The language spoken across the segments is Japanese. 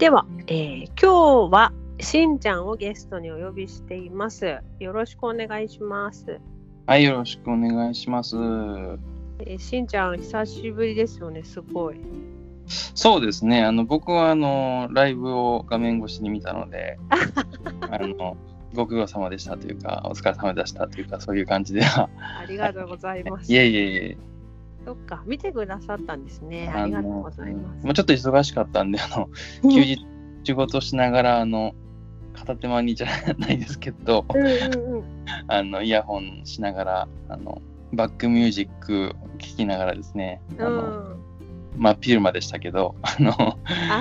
では、今日はしんちゃんをゲストにお呼びしています。よろしくお願いします。はい、よろしくお願いします。しんちゃん久しぶりですよね。すごい。そうですね、僕はライブを画面越しに見たのでご苦労様でしたというかお疲れ様でしたというかそういう感じではありがとうございます。いえいえいえ。そっか、見てくださったんですね。ありがとうございます。もうちょっと忙しかったんで休日仕事しながら片手間にじゃないですけどイヤホンしながらバックミュージック聴きながらですね、まあピルマでしたけど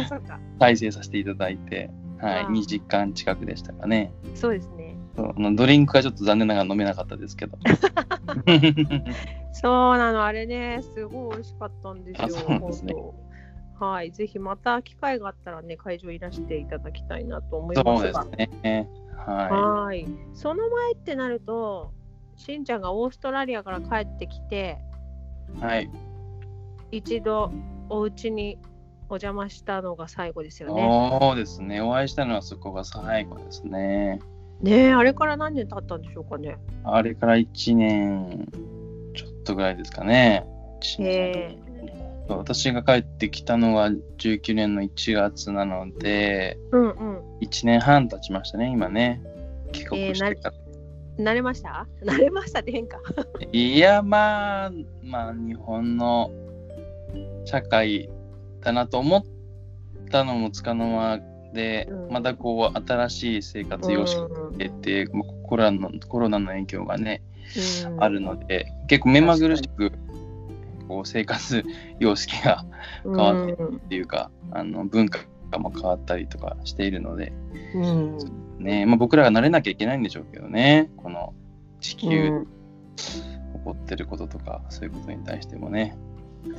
そうか、再生させていただいて、はい、2時間近くでしたかね。そうですね。ドリンクはちょっと残念ながら飲めなかったですけどそうなの、あれね、すごい美味しかったんですよ。そうですね。はい、ぜひまた機会があったらね、会場いらしていただきたいなと思いますが。そうですね。はい。はい。その前ってなると、しんちゃんがオーストラリアから帰ってきて、はい。一度お家にお邪魔したのが最後ですよね。そうですね。お会いしたのはそこが最後ですね。ねえ、あれから何年経ったんでしょうかね。あれから1年ちょっとぐらいですかね。私が帰ってきたのは19年の1月なので、1年半経ちましたね、今ね。帰国してから。慣れました?慣れましたって変化いや、まあ、日本の社会だなと思ったのもつかの間で、またこう、新しい生活様式でて、コロナの影響がね、あるので、結構目まぐるしく、こう生活様式が変わってるっていうか、文化も変わったりとかしているので、ね、まあ、僕らが慣れなきゃいけないんでしょうけどね、この地球起こってることとかそういうことに対してもね。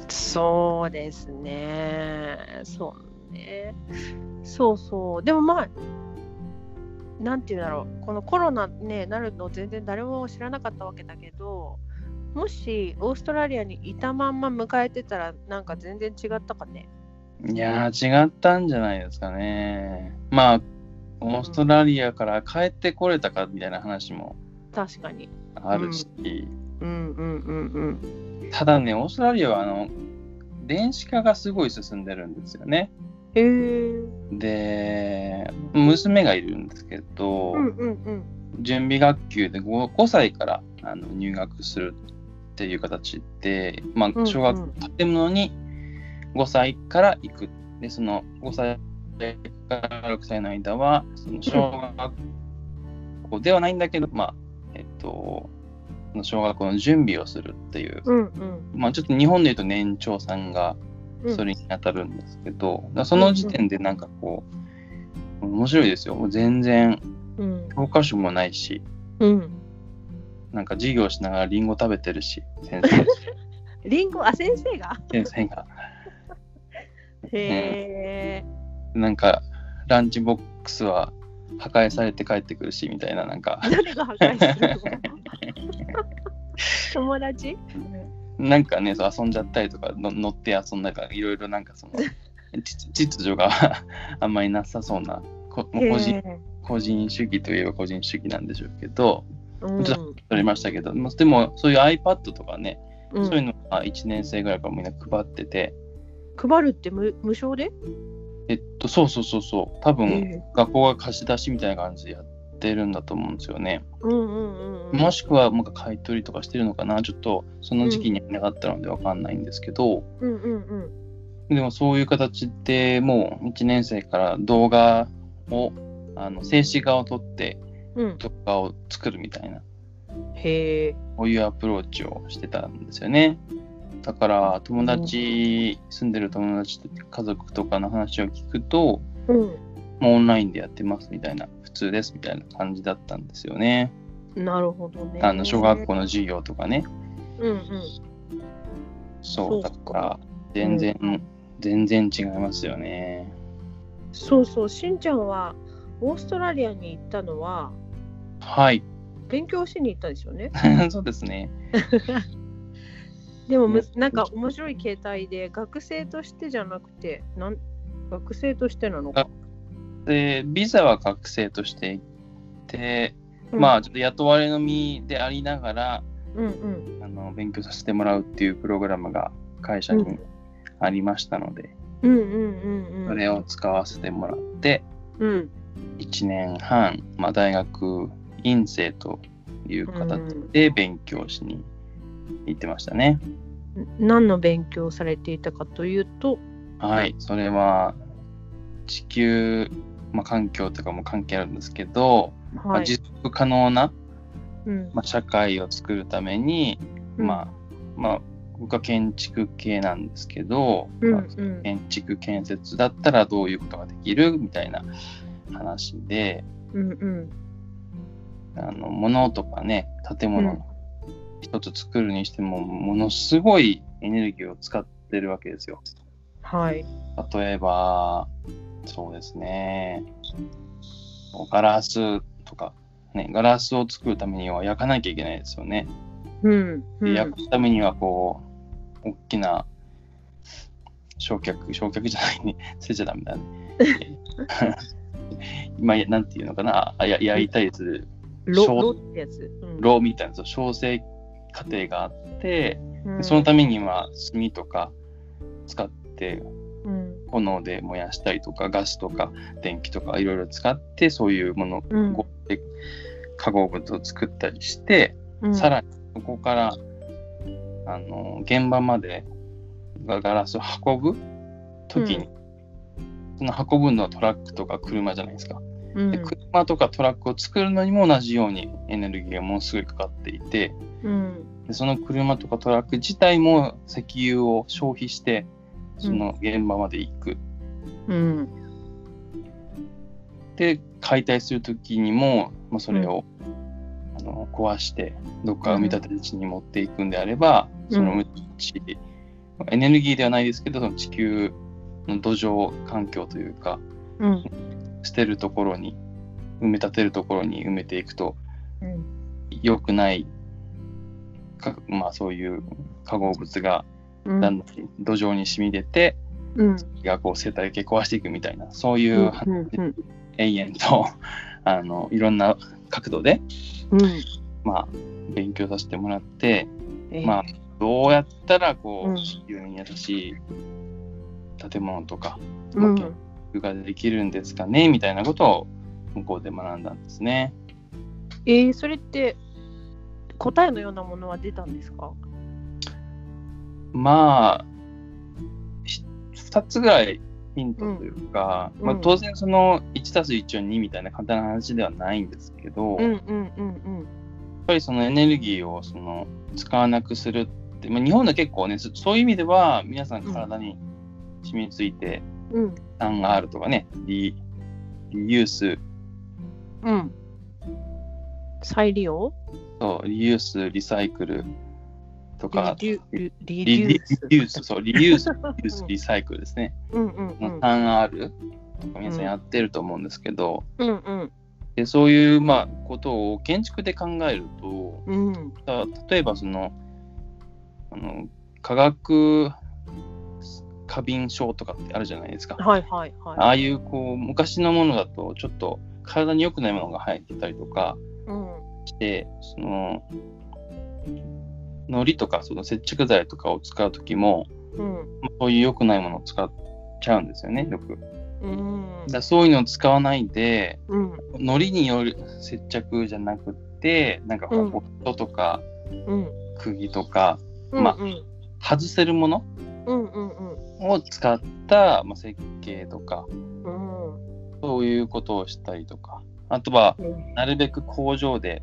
そうですね。そうね。そうそう。でもまあなんていうんだろう、このコロナねなるの全然誰も知らなかったわけだけど。もしオーストラリアにいたまんま迎えてたらなんか全然違ったかね。いやー違ったんじゃないですかね。まあオーストラリアから帰ってこれたかみたいな話も確かにあるし、ただねオーストラリアは電子化がすごい進んでるんですよね。へー。で娘がいるんですけど、準備学級で 5歳から入学するっていう形で、まあ、小学校建物に5歳から行く。でその5歳から6歳の間はその小学校ではないんだけど、まあ小学校の準備をするっていう、まあ、ちょっと日本でいうと年長さんがそれに当たるんですけど、その時点でなんかこう面白いですよ。全然教科書もないし、なんか授業しながらリンゴ食べてるし先生リンゴ先生がへえ、なんかランチボックスは破壊されて帰ってくるしみたいな、なんか誰が破壊するの友達なんかね、そう遊んじゃったりとか乗って遊んだりとかいろいろなんかその秩序があんまりなさそうな個人主義といえば個人主義なんでしょうけど、ちょっと取りましたけど、でもそういう iPad とかね、そういうのが1年生ぐらいからみんな配ってて。配るって無償で?そう多分学校が貸し出しみたいな感じでやってるんだと思うんですよね。もしくはなんか買い取りとかしてるのかな、ちょっとその時期になかったのでわかんないんですけど、でもそういう形でもう1年生から動画を静止画を撮って動画を作るみたいな、こういうアプローチをしてたんですよね。だから友達、住んでる友達と家族とかの話を聞くと、もうオンラインでやってますみたいな、普通ですみたいな感じだったんですよね。なるほどね。小学校の授業とかね。そうだから全然違いますよね。そうそう、しんちゃんはオーストラリアに行ったのは、はい、勉強しに行ったんですよね。そうですね。でもなんか面白い形態で、学生としてじゃなくて、学生としてなのか。ビザは学生として行って、うん、まあちょっと雇われの身でありながら、うんうん、勉強させてもらうっていうプログラムが会社にありましたので、うんうんうんうん、それを使わせてもらって、うん、1年半、まあ、大学院生という形で勉強しに行ってましたね。何の勉強をされていたかというと、はい、それは地球、まあ、環境とかも関係あるんですけど、はい、まあ、持続可能な、うん、まあ、社会を作るために、うん、まあ僕は建築系なんですけど、うんうん、まあ、建築建設だったらどういうことができるみたいな話で、うんうん、物とかね、建物一つ作るにしてもものすごいエネルギーを使ってるわけですよ。はい。例えばそうですね、ガラスとかね、ガラスを作るためには焼かなきゃいけないですよね。うんうん、焼くためにはこう大きな焼却じゃないね、捨てちゃダメだね。今なんていうのかな、焼いたやつ、炉ってやつ、炉みたいな、そう、焼成過程があって、うん、そのためには炭とか使って、うん、炎で燃やしたりとか、ガスとか電気とかいろいろ使ってそういうものを、うん、化合物を作ったりして、うん、さらにそこから現場までガラスを運ぶ時に、うん、その運ぶのはトラックとか車じゃないですか、うん、で車とかトラックを作るのにも同じようにエネルギーがものすごいかかっていて、うん、でその車とかトラック自体も石油を消費してその現場まで行く、うん、で解体する時にも、まあ、それを、うん、壊してどっか埋め立て地に持っていくんであれば、うん、その地エネルギーではないですけど、その地球の土壌環境というか、うん、捨てるところに埋め立てるところに埋めていくと良、うん、くないか、まあ、そういう化合物がだんだん土壌に染み出て、うん、がこう生態系壊していくみたいな、そういう話、うんうんうん、永遠といろんな角度で、うん、まあ、勉強させてもらって、まあ、どうやったらこう、地球に優しい建物とか、まあ、研究ができるんですかね、うん、みたいなことを向こうで学んだんですね。それって答えのようなものは出たんですか？まあ2つぐらいヒントというか、うん、まあ、当然その 1+1 は2みたいな簡単な話ではないんですけど、うんうんうんうん、やっぱりそのエネルギーをその使わなくするって、まあ、日本で結構ね、そういう意味では皆さん体に染みついて、うん、酸があるとかね、リユース、うん、再利用、そう、リユース、リサイクルとか、リユースリサイクルですね。うんうんうん、3R とか皆さんやってると思うんですけど、うんうん、でそういう、まあ、ことを建築で考えると、うん、例えばその化学過敏症とかってあるじゃないですか、はいはいはい、ああいうこう昔のものだとちょっと体に良くないものが入ってたりとかして、うん、その糊とかその接着剤とかを使うときも、うん、そういう良くないものを使っちゃうんですよね、よく。だそういうのを使わないで、うん、糊による接着じゃなくて、なんかホットとか、うん、釘とか、うん、まあ、うん、外せるもの、うんうんうん、を使った、まあ、設計とか、うん、そういうことをしたりとか、あとは、うん、なるべく工場で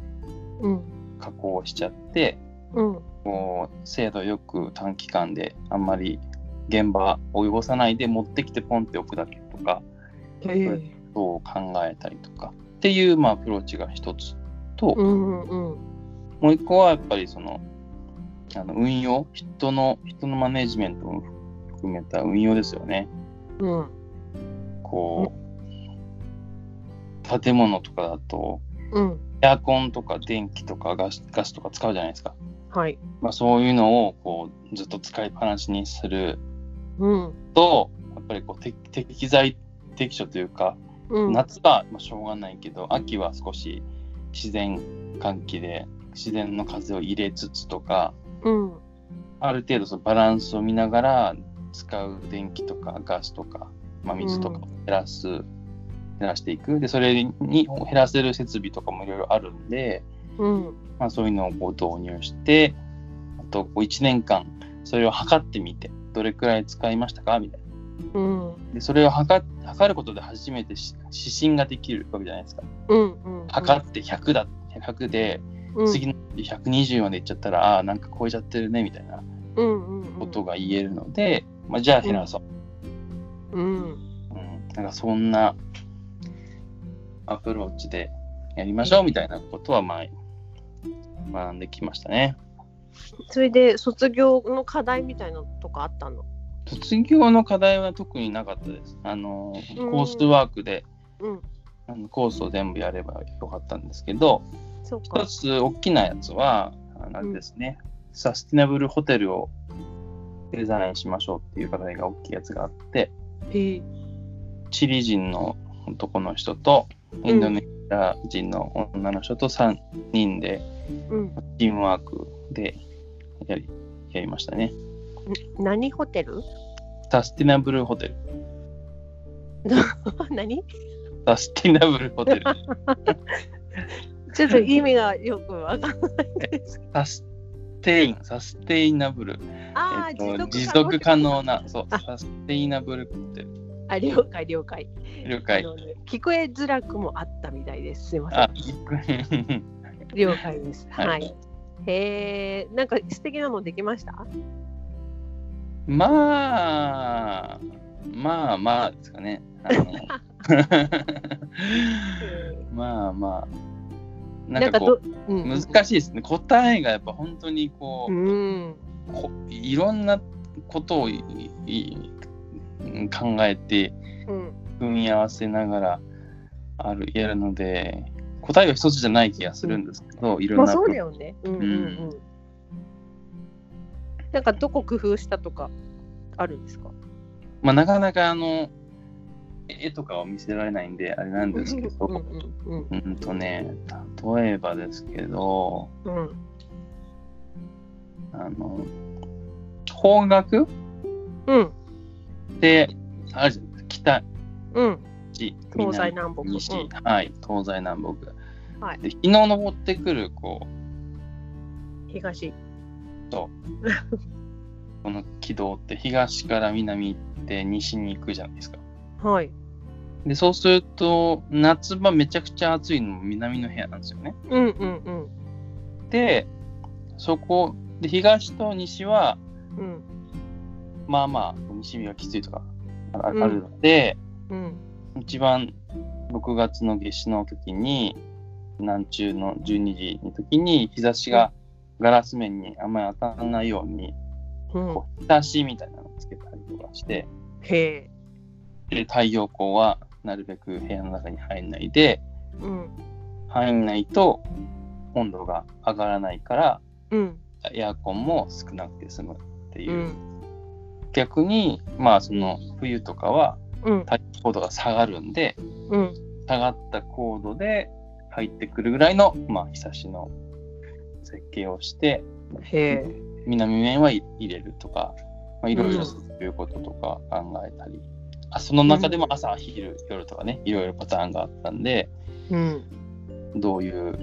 加工しちゃって、うん、こう精度よく短期間であんまり現場を汚さないで持ってきてポンって置くだけとか、そう考えたりとかっていう、まあ、アプローチが一つと、うんうん、もう一個はやっぱりその運用、人のマネジメントも含めた運用ですよね、うん、こう、うん、建物とかだと、うん、エアコンとか電気とかガスとか使うじゃないですか、はい、まあ、そういうのをこうずっと使いっぱなしにすると、うん、やっぱりこう適材適所というか、うん、夏はまあしょうがないけど秋は少し自然換気で自然の風を入れつつとか、うん、ある程度そのバランスを見ながら使う電気とかガスとか、まあ、水とかを減らしていく。でそれに減らせる設備とかもいろいろあるんで、うんまあ、そういうのをこう導入して、あとこう1年間それを測ってみてどれくらい使いましたかみたいな、うん、でそれを 測ることで初めて指針ができるわけじゃないですか、うんうんうん、測って100で次の120までいっちゃったら、うん、あなんか超えちゃってるねみたいなことが言えるので、まあ、じゃあ減らそう、うんうん、なんかそんなアプローチでやりましょうみたいなことはまあ学んできましたね。それで卒業の課題みたいなとかあったの？卒業の課題は特になかったです。コースワークで、うん、コースを全部やればよかったんですけど、そうか、一つ大きなやつはあれですね、うん、サスティナブルホテルをデザインしましょうっていう課題が大きいやつがあって、チリ人の男の人とインドネシア人の女の人と3人でチームワークでやりましたね。何ホテル？サスティナブルホテル。何？サスティナブルホテル。ちょっと意味がよくわからないです。サステイナブル。ああ、持続可能な、そう、サステイナブルホテル。あ、了解。聞こえづらくもあったみたいです。すいません。あ、了解です。はい。へえ、なんか素敵なのできました？まあですかね。まあなんかこう、うん、難しいですね。答えがやっぱ本当にこう、うん、いろんなことを考えて組み合わせながらやるので、答えは一つじゃない気がするんですけど、うん、いろんな、まあ、そうだよね、うんうんうん、なんかどこ工夫したとかあるんですか？まあ、なかなか絵とかを見せられないんであれなんですけど、ね、例えばですけど、うん、方角、うん、であるじゃないですか、北、うん、東西南北、西、うん、はい、東西南北、はい、で日の昇ってくるこう東とこの軌道って東から南行って西に行くじゃないですか。はい。でそうすると夏場めちゃくちゃ暑いのも南の部屋なんですよね。うんうんうん。でそこで東と西は、うん、まあまあ西日はきついとかあるので、うんうん、一番6月の夏至の時に南中の12時の時に日差しがガラス面にあんまり当たらないように、うん、こう日差しみたいなのをつけたりとかして。へー。で太陽光はなるべく部屋の中に入んないで、うん、入んないと温度が上がらないから、うん、エアコンも少なくて済むっていう、うん、逆にまあその冬とかは太陽高度が下がるんで、うん、下がった高度で入ってくるぐらいの、まあ、日差しの設計をして、へ南面は入れるとか、まあ、いろいろそういうこととか考えたり、うんその中でも朝、うん、昼、夜とかね、いろいろパターンがあったんで、うん、こういう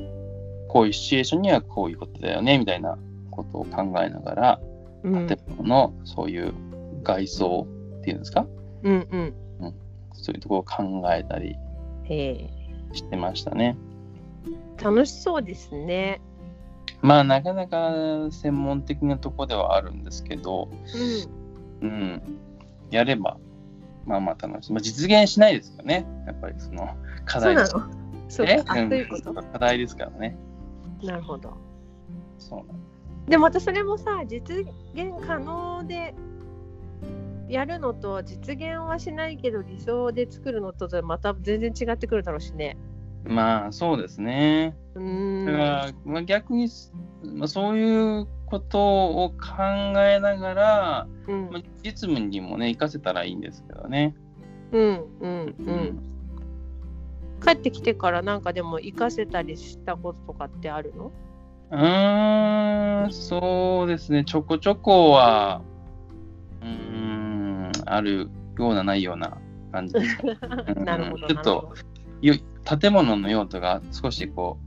シチュエーションにはこういうことだよねみたいなことを考えながら、うん、建物のそういう外装っていうんですか、うんうんうん、そういうところを考えたりしてましたね。楽しそうですね。まあなかなか専門的なところではあるんですけど、うんうん、やればまあまあ楽しい。まあ、実現しないですよね。やっぱりその課題ですからね。そうなの。そう、ということ。課題ですからね。なるほど。そうなの。でもまたそれもさ、実現可能でやるのと実現はしないけど理想で作るのとまた全然違ってくるだろうしね。まあそうですね。だから、まあ、逆に、まあ、そういうことを考えながら、うんまあ、実務にもね生かせたらいいんですけどね。うんうんうん。帰ってきてからなんかでも生かせたりしたこととかってあるの？そうですね。ちょこちょこはあるようなないような感じです。なるほど。ちょっと建物の用途が少しこう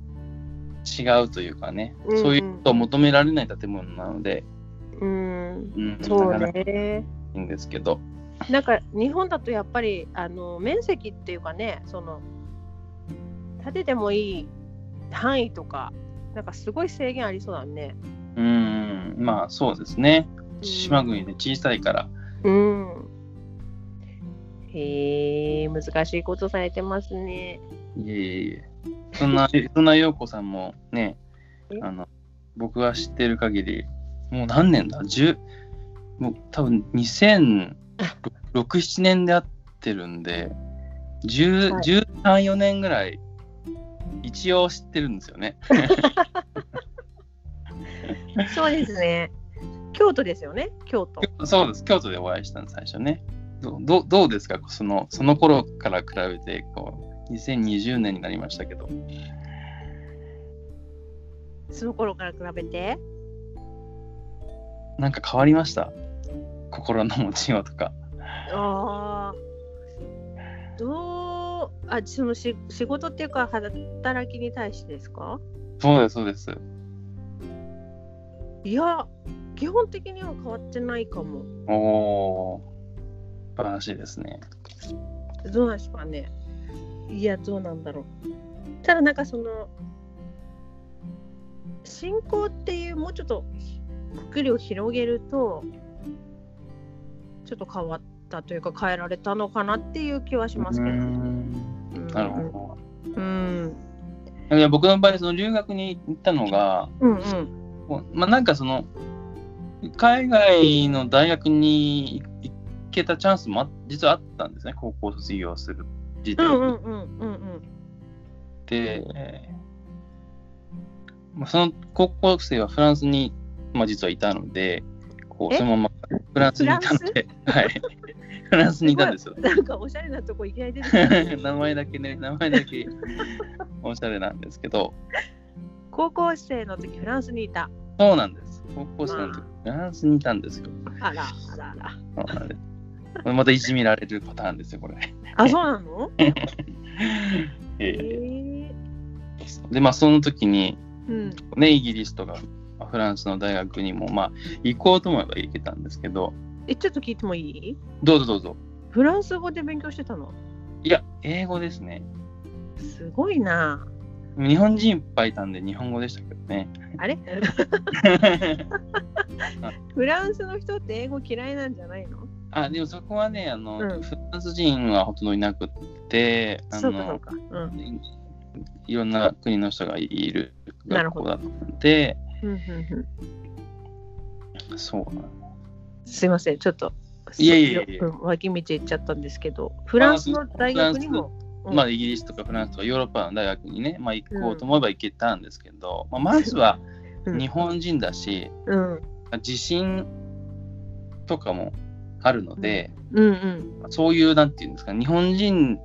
違うというかね、うんうん、そういうことを求められない建物なので、そうね。いいんですけど。なんか日本だとやっぱり面積っていうかね、その建ててもいい範囲とかなんかすごい制限ありそうだね。まあそうですね。島国で小さいから。難しいことされてますね。いえいえ。そんな陽子さんもね、僕が知ってる限りもう何年だ10もう多分20006、7年で会ってるんで、13、4年ぐらい一応知ってるんですよね。そうですね。京都ですよね。京都。そうです。京都でお会いしたの最初ね。どうですか、その頃から比べてこう2020年になりましたけど。その頃から比べてなんか変わりました。心の持ちようとか。その仕事っていうか働きに対してですか？そうですそうです。いや基本的には変わってないかも。素晴らしいですね。どうなんですかね。いやどうなんだろう。ただなんかその信仰っていうもうちょっとくくりを広げると。ちょっと変わったというか変えられたのかなっていう気はしますけど、なるほど、いや僕の場合その留学に行ったのが、まあ、なんかその海外の大学に行けたチャンスも実はあったんですね、高校卒業する時点で、その高校生はフランスに、まあ、実はいたのでこうそのままフランスにいたので、はい、フランスにいたんですよ。なんかおしゃれなとこいきなり出てくる。名前だけおしゃれなんですけど。高校生の時フランスにいた。そうなんです。高校生の時フランスにいたんですよ。あら。そうなんです。これまたいじめられるパターンですよこれ。あ、そうなの？でまあその時に、イギリスとか。フランスの大学にも、まあ、行こうと思えば行けたんですけど。ちょっと聞いてもいい？どうぞ。フランス語で勉強してたの？いや、英語ですね。すごいな。日本人いっぱいいたんで日本語でしたけどね。あれ？フランスの人って英語嫌いなんじゃないの？あ、でもそこはね、フランス人はほとんどいなくって、そうか、いろんな国の人がいる学校だったので。そうなの。すいません、ちょっと脇道行っちゃったんですけど、フランスの大学にも、イギリスとかフランスとかヨーロッパの大学にね、行こうと思えば行けたんですけど、まずは日本人だし、自信とかもあるので、そういうなんていうんですか、日本人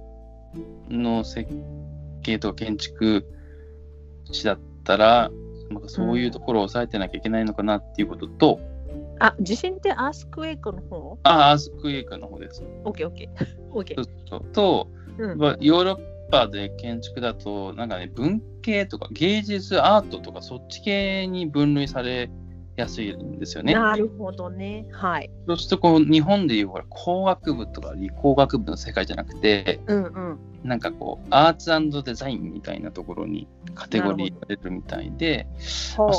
の設計とか建築士だったらなんかそういうところを抑えてなきゃいけないのかなっていうことと、地震ってアースクエイクの方？アースクエイクの方です。OK。と、ヨーロッパで建築だとなんかね、文系とか芸術アートとかそっち系に分類されやすいんですよね。なるほどね。はい。そうするとこう日本でいう工学部とか理工学部の世界じゃなくて、なんかこうアーツ&デザインみたいなところにカテゴリーされるみたいで、そ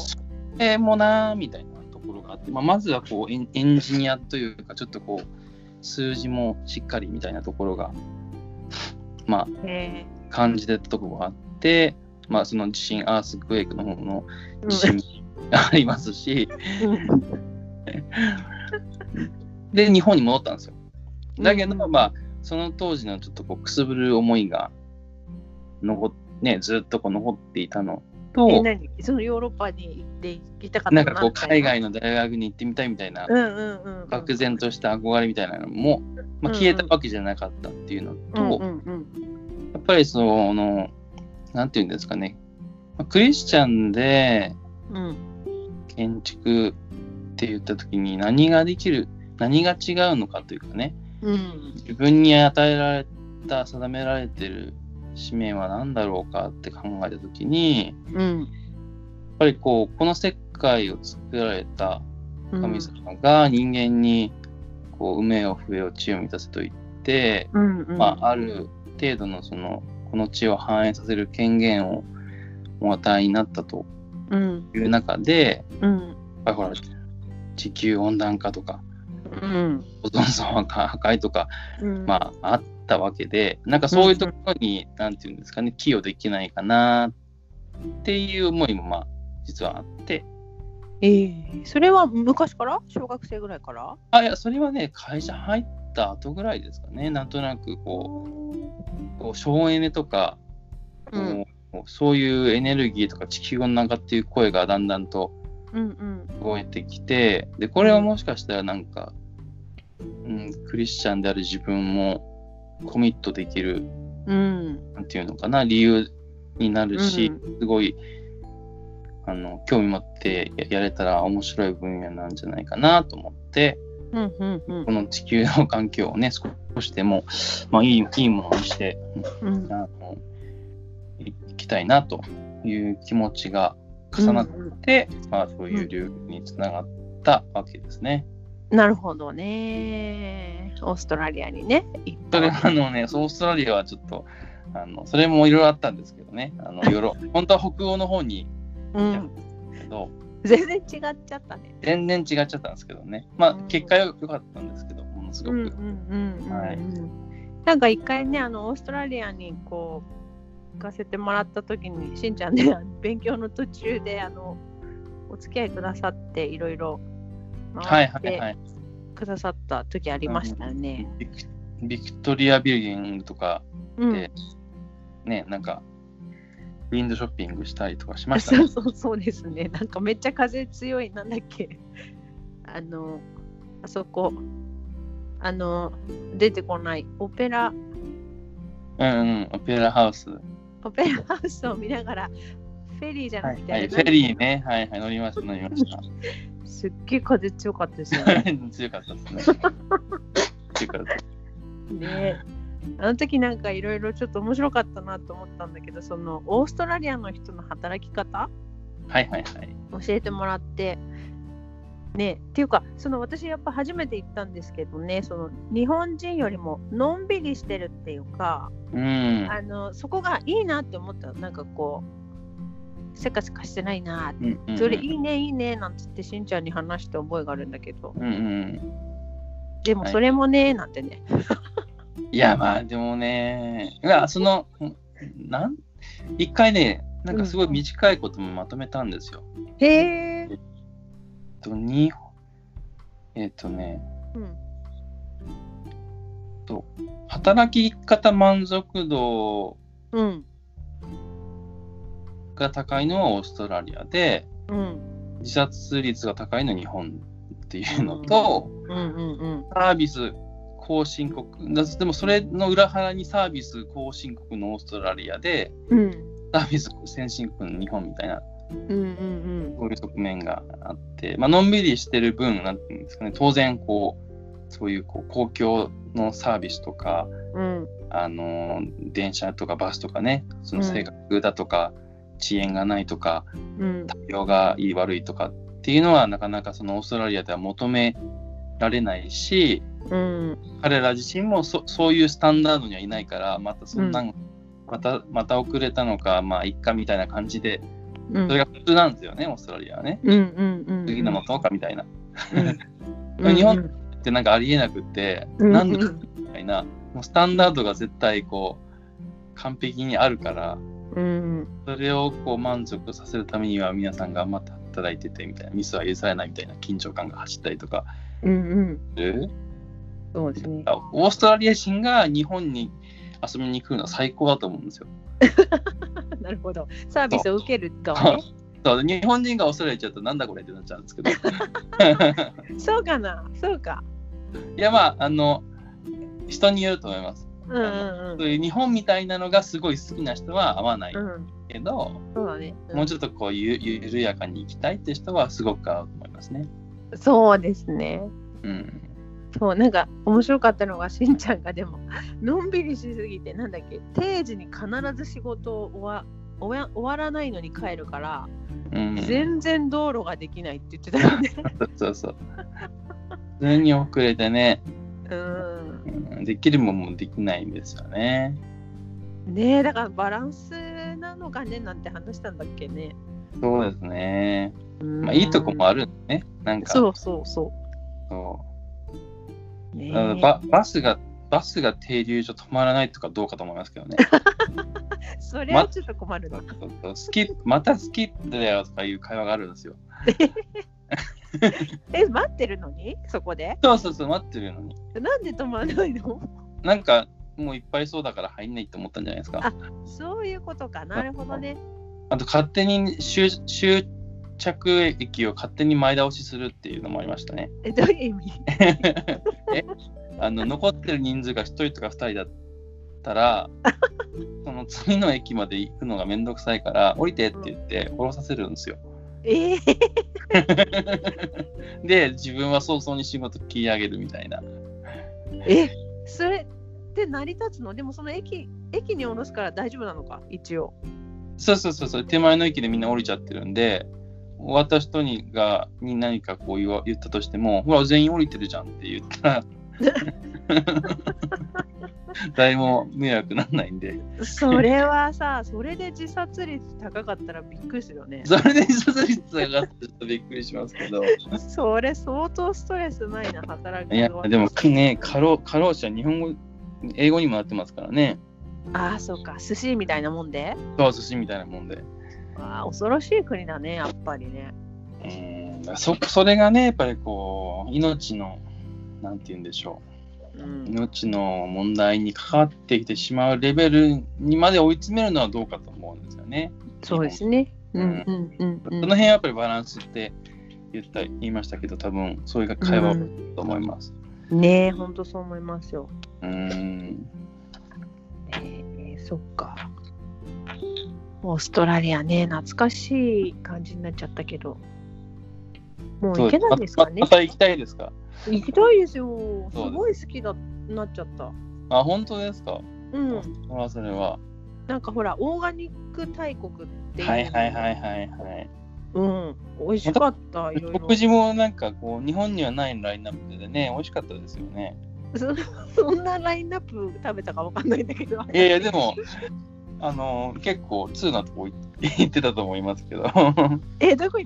れもなーみたいなところがあって、まずはこうエンジニアというかちょっとこう数字もしっかりみたいなところが感じてたところがあって、その地震アースクエイクの方の地震がありますし、で日本に戻ったんですよ。だけどその当時のちょっとこうくすぶる思いが残っねずっとこう残っていたのと、何そのヨーロッパに行って行きたかったな、なんかこう海外の大学に行ってみたいみたいな、漠然とした憧れみたいなのも、まあ、消えたわけじゃなかったっていうのと、やっぱりそのなんていうんですかね、クリスチャンで建築って言った時に何ができる、何が違うのかというかね、自分に与えられた定められてる使命は何だろうかって考えた時に、やっぱりこうこの世界を作られた神様が人間にこう埋めよ増えよ地を満たせと言って、まあ、ある程度のそのこの地を繁栄させる権限をお与えになったという中で、ほら地球温暖化とか、オゾン層破壊とか、まああったわけで、なんかそういうところに、なんていうんですかね、寄与できないかなっていう思いもまあ実はあって。それは昔から？小学生ぐらいから？いやそれはね会社入った後ぐらいですかね。なんとなくこう省エネとか。そういうエネルギーとか地球温暖化っていう声がだんだんと動いてきて、でこれはもしかしたらなんか、クリスチャンである自分もコミットできる、なんていうのかな、理由になるし、すごい興味持ってやれたら面白い分野なんじゃないかなと思って、この地球の環境をね少しでも、まあ、いいものにして、行きたいなという気持ちが重なって、まあ、そういう理由につながったわけですね。なるほどね。オーストラリアにね行った。ね、オーストラリアはちょっとそれもいろいろあったんですけどね。本当は北欧の方に行ったんですけど、全然違っちゃったね。全然違っちゃったんですけどね。まあ結果良かったんですけど、ものすごく。なんか一回ねオーストラリアにこう行かせてもらった時にしんちゃんね勉強の途中でお付き合いくださっていろいろ回ってくださった時ありましたよね、ビクトリアビルディングとかで、ねなんかウィンドショッピングしたりとかしましたね。そうですね。なんかめっちゃ風強いなんだっけあそこ出てこないオペラハウス。オペラハウスを見ながらフェリーじゃなくて、フェリーね、乗りました。すっげえ風強かったですよね。強かったですね。あの時なんかいろいろちょっと面白かったなと思ったんだけど、そのオーストラリアの人の働き方、教えてもらってね、っていうかその私やっぱ初めて行ったんですけどね、その日本人よりものんびりしてるっていうか、そこがいいなって思った。なんかこうせかせかしてないなって、それいいねなんつってしんちゃんに話した覚えがあるんだけど、でもそれもね、なんてねいやまあでもねその一回ねなんかすごい短いこともまとめたんですよ。働き方満足度が高いのはオーストラリアで、自殺率が高いのは日本っていうのと、サービス後進国だ。でもそれの裏腹にサービス後進国のオーストラリアで、サービス先進国の日本みたいな。こういう側面があって、まあのんびりしてる分、なんていうんですかね、当然こうそういうこう公共のサービスとか、電車とかバスとかね、その性格だとか、遅延がないとか、対応がいい悪いとかっていうのはなかなかそのオーストラリアでは求められないし、彼ら自身もそういうスタンダードにはいないから、またそんな、また遅れたのか、まあいっかみたいな感じで。それが普通なんですよね、オーストラリアはね。次のもとかみたいな。日本ってなんかありえなくって、なんでみたいな、もうスタンダードが絶対こう完璧にあるから、それをこう満足させるためには皆さん頑張って働いててみたいな、ミスは許されないみたいな緊張感が走ったりとか。そうですね。オーストラリア人が日本に遊びに来るのは最高だと思うんですよ。なるほど、サービスを受ける側ね。そう日本人が恐れちゃうとなんだこれってなっちゃうんですけどそうかな、そうか、いやまあ人によると思います、うんうんうん、そういう日本みたいなのがすごい好きな人は合わないけど、うん、そうだね、うん、もうちょっとこう緩やかに行きたいって人はすごく合うと思いますね。そうですね、うん、そうなんか面白かったのがしんちゃんがでものんびりしすぎてなんだっけ定時に必ず仕事を終わらないのに帰るから、うん、全然道路ができないって言ってたよねそうそう普通に遅れてね、うん、できるもんもできないんですよね。ねえだからバランスなのかねなんて話したんだっけね。そうですね、まあ、いいとこもあるんだね。なんかそうそうそう、ね、バスが停留所止まらないとかどうかと思いますけどねそれはちょっと困るな、またスキップだよとかいう会話があるんですよ待ってるのにそこでそう待ってるのになんで止まらないのなんかもういっぱいそうだから入んないって思ったんじゃないですか。あそういうことか、なるほどね。あと勝手に終着駅を勝手に前倒しするっていうのもありましたね。どういう意味残ってる人数が1人とか2人だったらその次の駅まで行くのがめんどくさいから降りてって言って降ろさせるんですよ。で自分は早々に仕事切り上げるみたいな。それって成り立つの？でもその駅に降ろすから大丈夫なのか一応。そう手前の駅でみんな降りちゃってるんで終わった人に何かこう言ったとしてもほら全員降りてるじゃんって言ったら誰も迷惑なんないんでそれはさそれで自殺率高かったらびっくりするよねそれで自殺率高かったらびっくりしますけどそれ相当ストレスないな働く。いやでもね過労死は日本語英語にもなってますからね。ああそうか寿司みたいなもんで。そう寿司みたいなもんで。あ恐ろしい国だねやっぱりね。それがねやっぱりこう命のなんて言うんでしょう、うん、命の問題に関わってきてしまうレベルにまで追い詰めるのはどうかと思うんですよね。そうですね。うんうんうんうん、その辺はやっぱりバランスって言いましたけど多分そういう会話だと思います。うん、ねえ本当そう思いますよ。そっかオーストラリアね懐かしい感じになっちゃったけどもう行けないですかね。また行きたいですか。行きたいですよ。すごい好きだなっちゃった。あ本当ですか。うんそれはなんかほらオーガニック大国っていうはいうん美味しかった。いろいろ食事もなんかこう日本にはないラインナップでね美味しかったですよね。そんなラインナップ食べたかわかんないんだけどいやでも結構通なとこ行ってたと思いますけどどこ行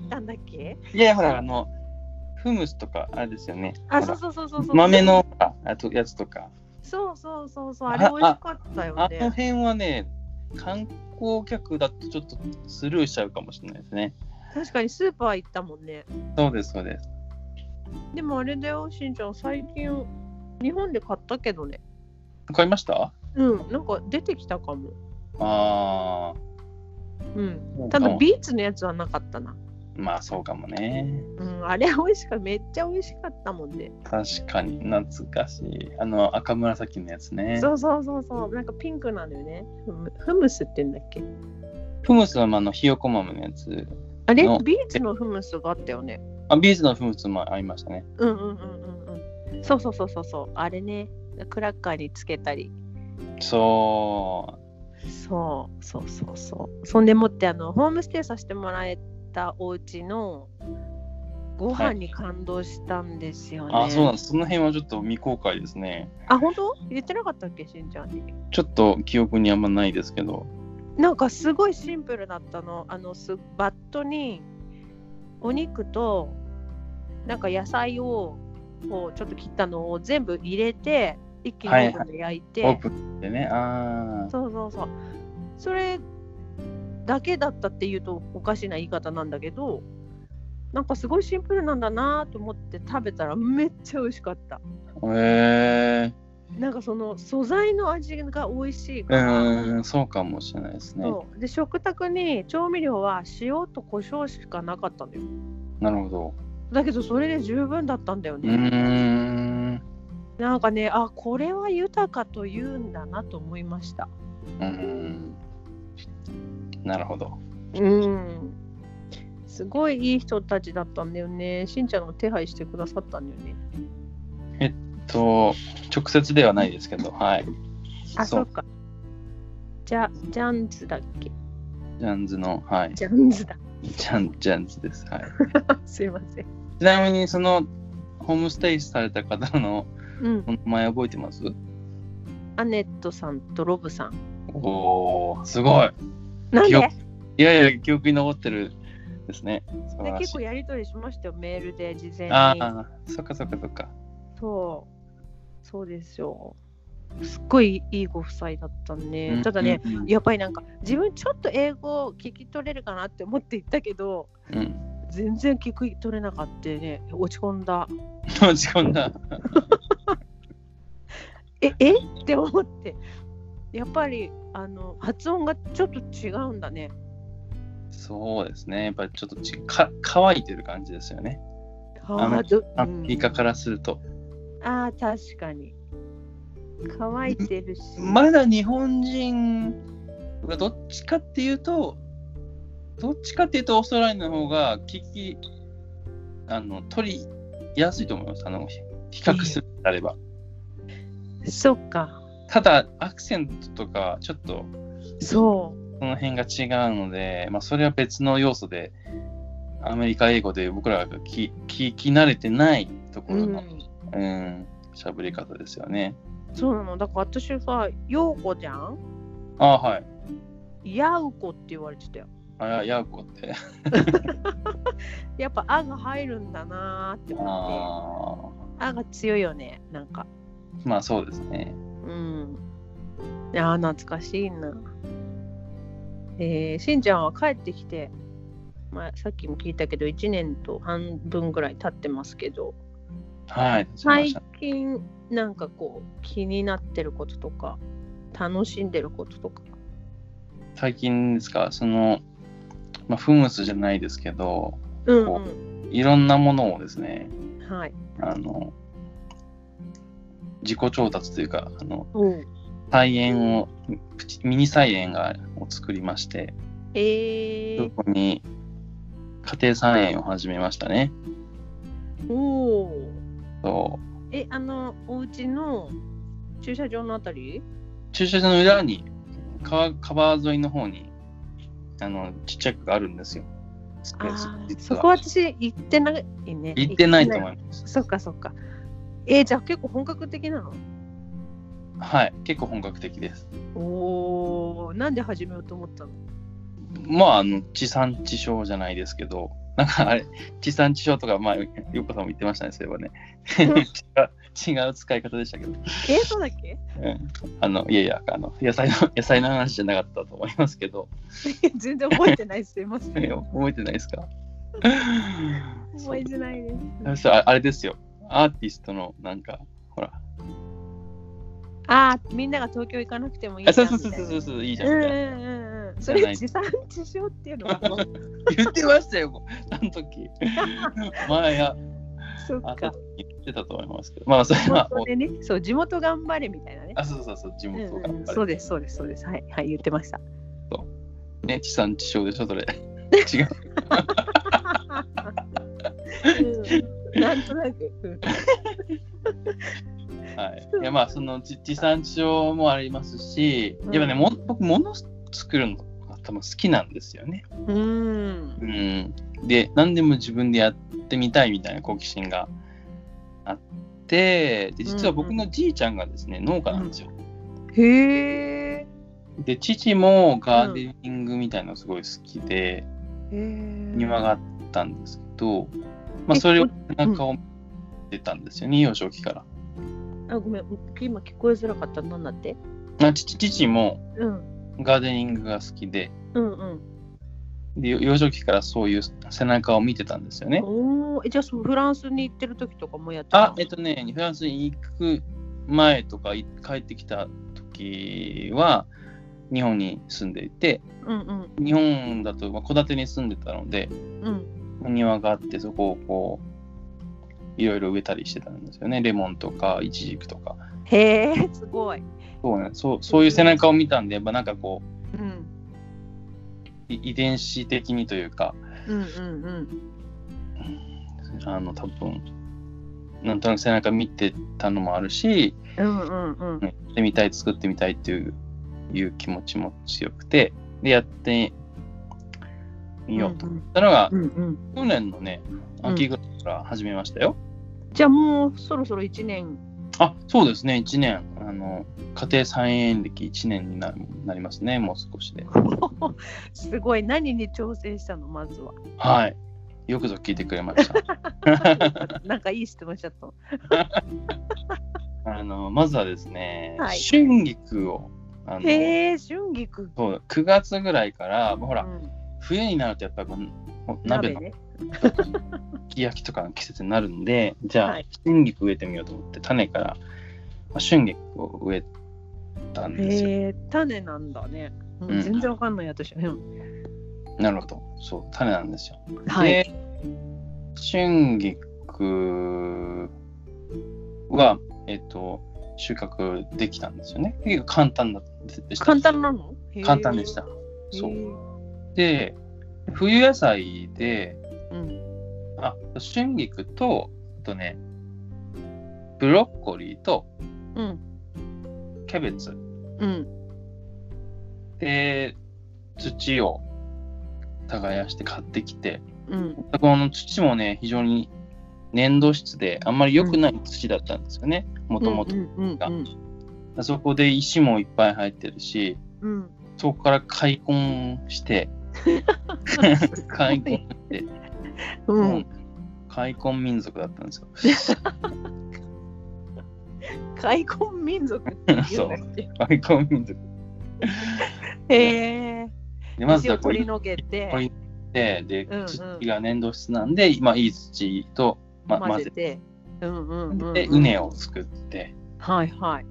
ったんだっけ。いやほらフムスとかあれですよね。あそう豆のやつとかそうあれ美味しかったよね。 あの辺はね観光客だとちょっとスルーしちゃうかもしれないですね。確かにスーパー行ったもんね。そうですでもあれだよしんちゃん最近日本で買ったけどね。買いました？うん、なんか出てきたかも。ああ。うん。ただビーツのやつはなかったな。まあそうかもね。うん、あれ美味しかった。めっちゃ美味しかったもんね。確かに懐かしい。赤紫のやつね。そう。なんかピンクなんだよね。フムスって言うんだっけ？フムスはひよこ豆のやつの。あれビーツのフムスがあったよね。あビーツのフムスもありましたね。うん。そうあれねクラッカーにつけたりそうそんでもってホームステイさせてもらえたお家のご飯に感動したんですよね、はい、あそうなんです。その辺はちょっと未公開ですね。あ本当言ってなかったっけしんちゃんに。ちょっと記憶にあんまないですけどなんかすごいシンプルだったの。バットにお肉となんか野菜をこうちょっと切ったのを全部入れて一気にオーブンで焼いて、はいはい、オーブンでね。あそうそれだけだったっていうとおかしな言い方なんだけどなんかすごいシンプルなんだなと思って食べたらめっちゃ美味しかった。へえなんかその素材の味が美味しいから、そうかもしれないですね。で食卓に調味料は塩と胡椒しかなかったんだよ。なるほど。だけどそれで十分だったんだよね。なんかね、あ、これは豊かというんだなと思いました。なるほど。すごいいい人たちだったんだよね。しんちゃんの手配してくださったんだよね。直接ではないですけど、はい。あ、そうか。ジャンズだっけ？ジャンズの、はい。ジャンズだ。ジャンズです、はい。すいません。ちなみにそのホームステイされた方のお名前覚えてます？アネットさんとロブさん。おお、すごい。なんで？いや記憶に残ってるですね。で結構やり取りしましたよ、メールで事前に。ああ、そっか。そうですよ。すっごいいいご夫妻だったね、ただね、やっぱりなんか自分ちょっと英語を聞き取れるかなって思って行ったけど、全然聞き取れなかったね。落ち込んだえって思って、やっぱり発音がちょっと違うんだね。そうですね、やっぱりちょっと乾いてる感じですよね、アメリカからすると。あー、確かに乾いてるし、まだ日本人がどっちかっていうとオーストラリアの方が取りやすいと思います。比較するのであれば。そっか。ただアクセントとかちょっとその辺が違うので、まあ、それは別の要素でアメリカ英語で僕らが聞き慣れてないところの喋り方ですよね。そうなの。だから私さ、ヨウコちゃん、あ、はい、ヤウコって言われてたよ。あら、ヤウコってやっぱあが入るんだなーって思って。あが強いよね、なんか。まあそうですね。いや、懐かしいな。しんちゃんは帰ってきて、まあ、さっきも聞いたけど1年と半分ぐらい経ってますけど、はい、最近なんかこう気になってることとか楽しんでることとか。最近ですか？まあ、フムスじゃないですけど、いろんなものをですね、はい、自己調達というか、菜園を、ミニ菜園を作りまして、そこに家庭菜園を始めましたね。おー。そう。お家の駐車場のあたり？駐車場の裏に、川沿いの方に、ちっちゃくあるんですよ。そこ私行ってないね。行ってないと思います。そっか。じゃあ結構本格的なの？はい、結構本格的です。おー、なんで始めようと思ったの？まあ、地産地消じゃないですけど、なんかあれ、地産地消とか、まあ、ゆうこさんも言ってましたね、そういえばね。違う使い方でしたけど。そうだっけ？野菜の話じゃなかったと思いますけど。全然覚えてない、すいません。覚えてないですか？覚えてないです。あれですよ、アーティストの、なんか、ほら。ああ、みんなが東京行かなくてもいいじゃん。そう、いいじゃん。それ地産地消っていうのが言ってましたよ、あの時。そっか。言ってたと思いますけど。まあそれはね、そう、地元頑張れみたいなね。あ、そう、地元頑張れ、そうです。はい、言ってました。そうね、地産地消でしょそれ。違う。なんとなく。はい。いや、まあその地産地消もありますし、でもね、僕作るのが多分好きなんですよね。で、何でも自分でやってみたいみたいな好奇心があって、で実は僕のじいちゃんがですね、農家なんですよ。へえ。で、父もガーデニングみたいなのすごい好きで、庭があったんですけど、まあそれを中を見てたんですよね、幼少期から。あ、ごめん、今聞こえづらかった。なんだって？父も。ガーデニングが好きで、で幼少期からそういう背中を見てたんですよね。じゃあフランスに行ってる時とかもやってた？フランスに行く前とか帰ってきた時は日本に住んでいて、うんうん、日本だと戸建てに住んでたので、うん、庭があってそこをこういろいろ植えたりしてたんですよね。レモンとかイチジクとか。へー、すごい。そうね、そういう背中を見たんで、やっぱなんかこう、うん、遺伝子的にというか、うんうんうん、多分なんとなく背中見てたのもあるし、うんうんうん、やってみたい、作ってみたいっていう気持ちも強くて、でやってみようと思ったのが、うんうん、去年のね秋ぐらいから始めましたよ。うん、じゃあもうそろそろ1年。あ、そうですね、1年、家庭菜園歴1年に なりますね、もう少しで。すごい。何に挑戦したの、まずは。はい、よくぞ聞いてくれました。なんかいい質問しちゃった。まずはですね、はい、春菊を春菊。そう、9月ぐらいから、ほら、うん、冬になるとやっぱり鍋の焼きとかの季節になるんで、じゃあ、はい、春菊植えてみようと思って種から、春菊を植えたんですよ。種なんだね。うん、全然わかんないやつじゃね。なるほど、そう、種なんですよ。はい、で、春菊は収穫できたんですよね。結構簡単だでした。簡単なの？簡単でした。そう。で、冬野菜で、うん、春菊と、あとね、ブロッコリーと、うん、キャベツ、うん、で、土を耕して買ってきて、うん、この土もね、非常に粘土質であんまり良くない土だったんですよね、もともとが。あそこで石もいっぱい入ってるし、うん、そこから開墾して開墾して、うん、開墾民族だったんですよ。開墾民族って言うんだっけ。そう、開墾民族。へー。で、まずはこれ取り除けて、で、土が粘土質なんで、今いい土と、混ぜて、うんうんうんうん、で畝を作って、はいはい、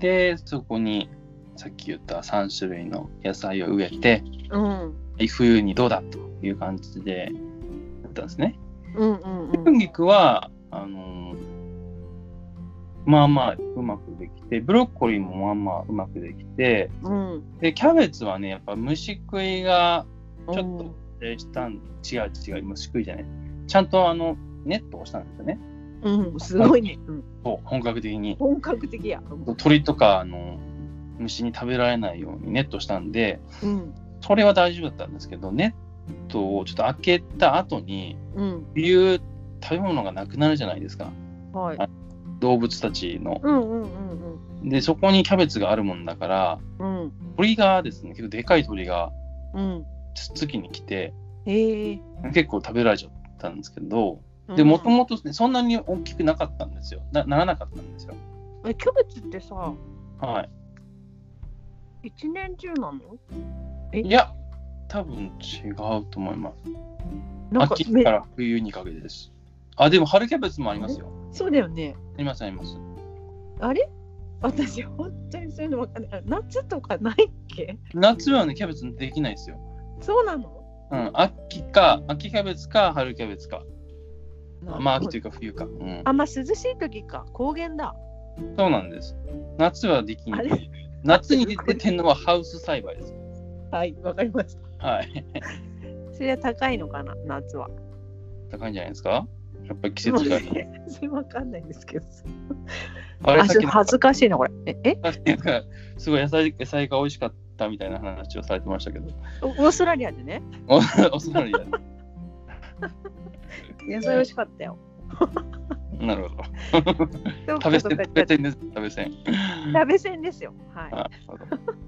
でそこにさっき言った3種類の野菜を植えて、うん、冬にどうだという感じでやったんですね。うんうんうん、春菊はまあまあうまくできて、ブロッコリーもまあまあうまくできて、うん、でキャベツはね、やっぱ虫食いがちょっとしたん、違う虫食いじゃない、ちゃんとネットをしたんですよね。うん、すごいね。そう、本格的に。本格的や。鳥とか虫に食べられないようにネットしたんで、うん、それは大丈夫だったんですけど、ネットをちょっと開けた後に、うん、冬食べ物がなくなるじゃないですか、はい、動物たちの、うんうんうんうん、でそこにキャベツがあるもんだから、うん、鳥がですね、結構でかい鳥がつつきに来て、結構食べられちゃったんですけど、でもともとそんなに大きくなかったんですよ。ならなかったんですよ。キャベツってさ、はい、1年中なの？いや、多分違うと思います。秋から冬にかけてです。あ、でも春キャベツもありますよ。そうだよね。ありますあります。あれ？私本当にそういうの分かんない。夏とかないっけ？夏はね、キャベツできないですよ。そうなの？うん、秋キャベツか春キャベツか。まあ、秋というか冬か、うん、まあ、涼しい時か、高原だ。そうなんです。夏はできない。夏に出てるのはハウス栽培です。はい、わかりました。はい。それは高いのかな、夏は。高いんじゃないですか、やっぱり季節が。それわかんないんですけど。あれ、恥ずかしいなこれ。すごい野菜が美味しかったみたいな話をされてましたけど、オーストラリアでね。オーストラリアで。野菜美味しかったよ。なるほど。食べせん。食べせんですよ。は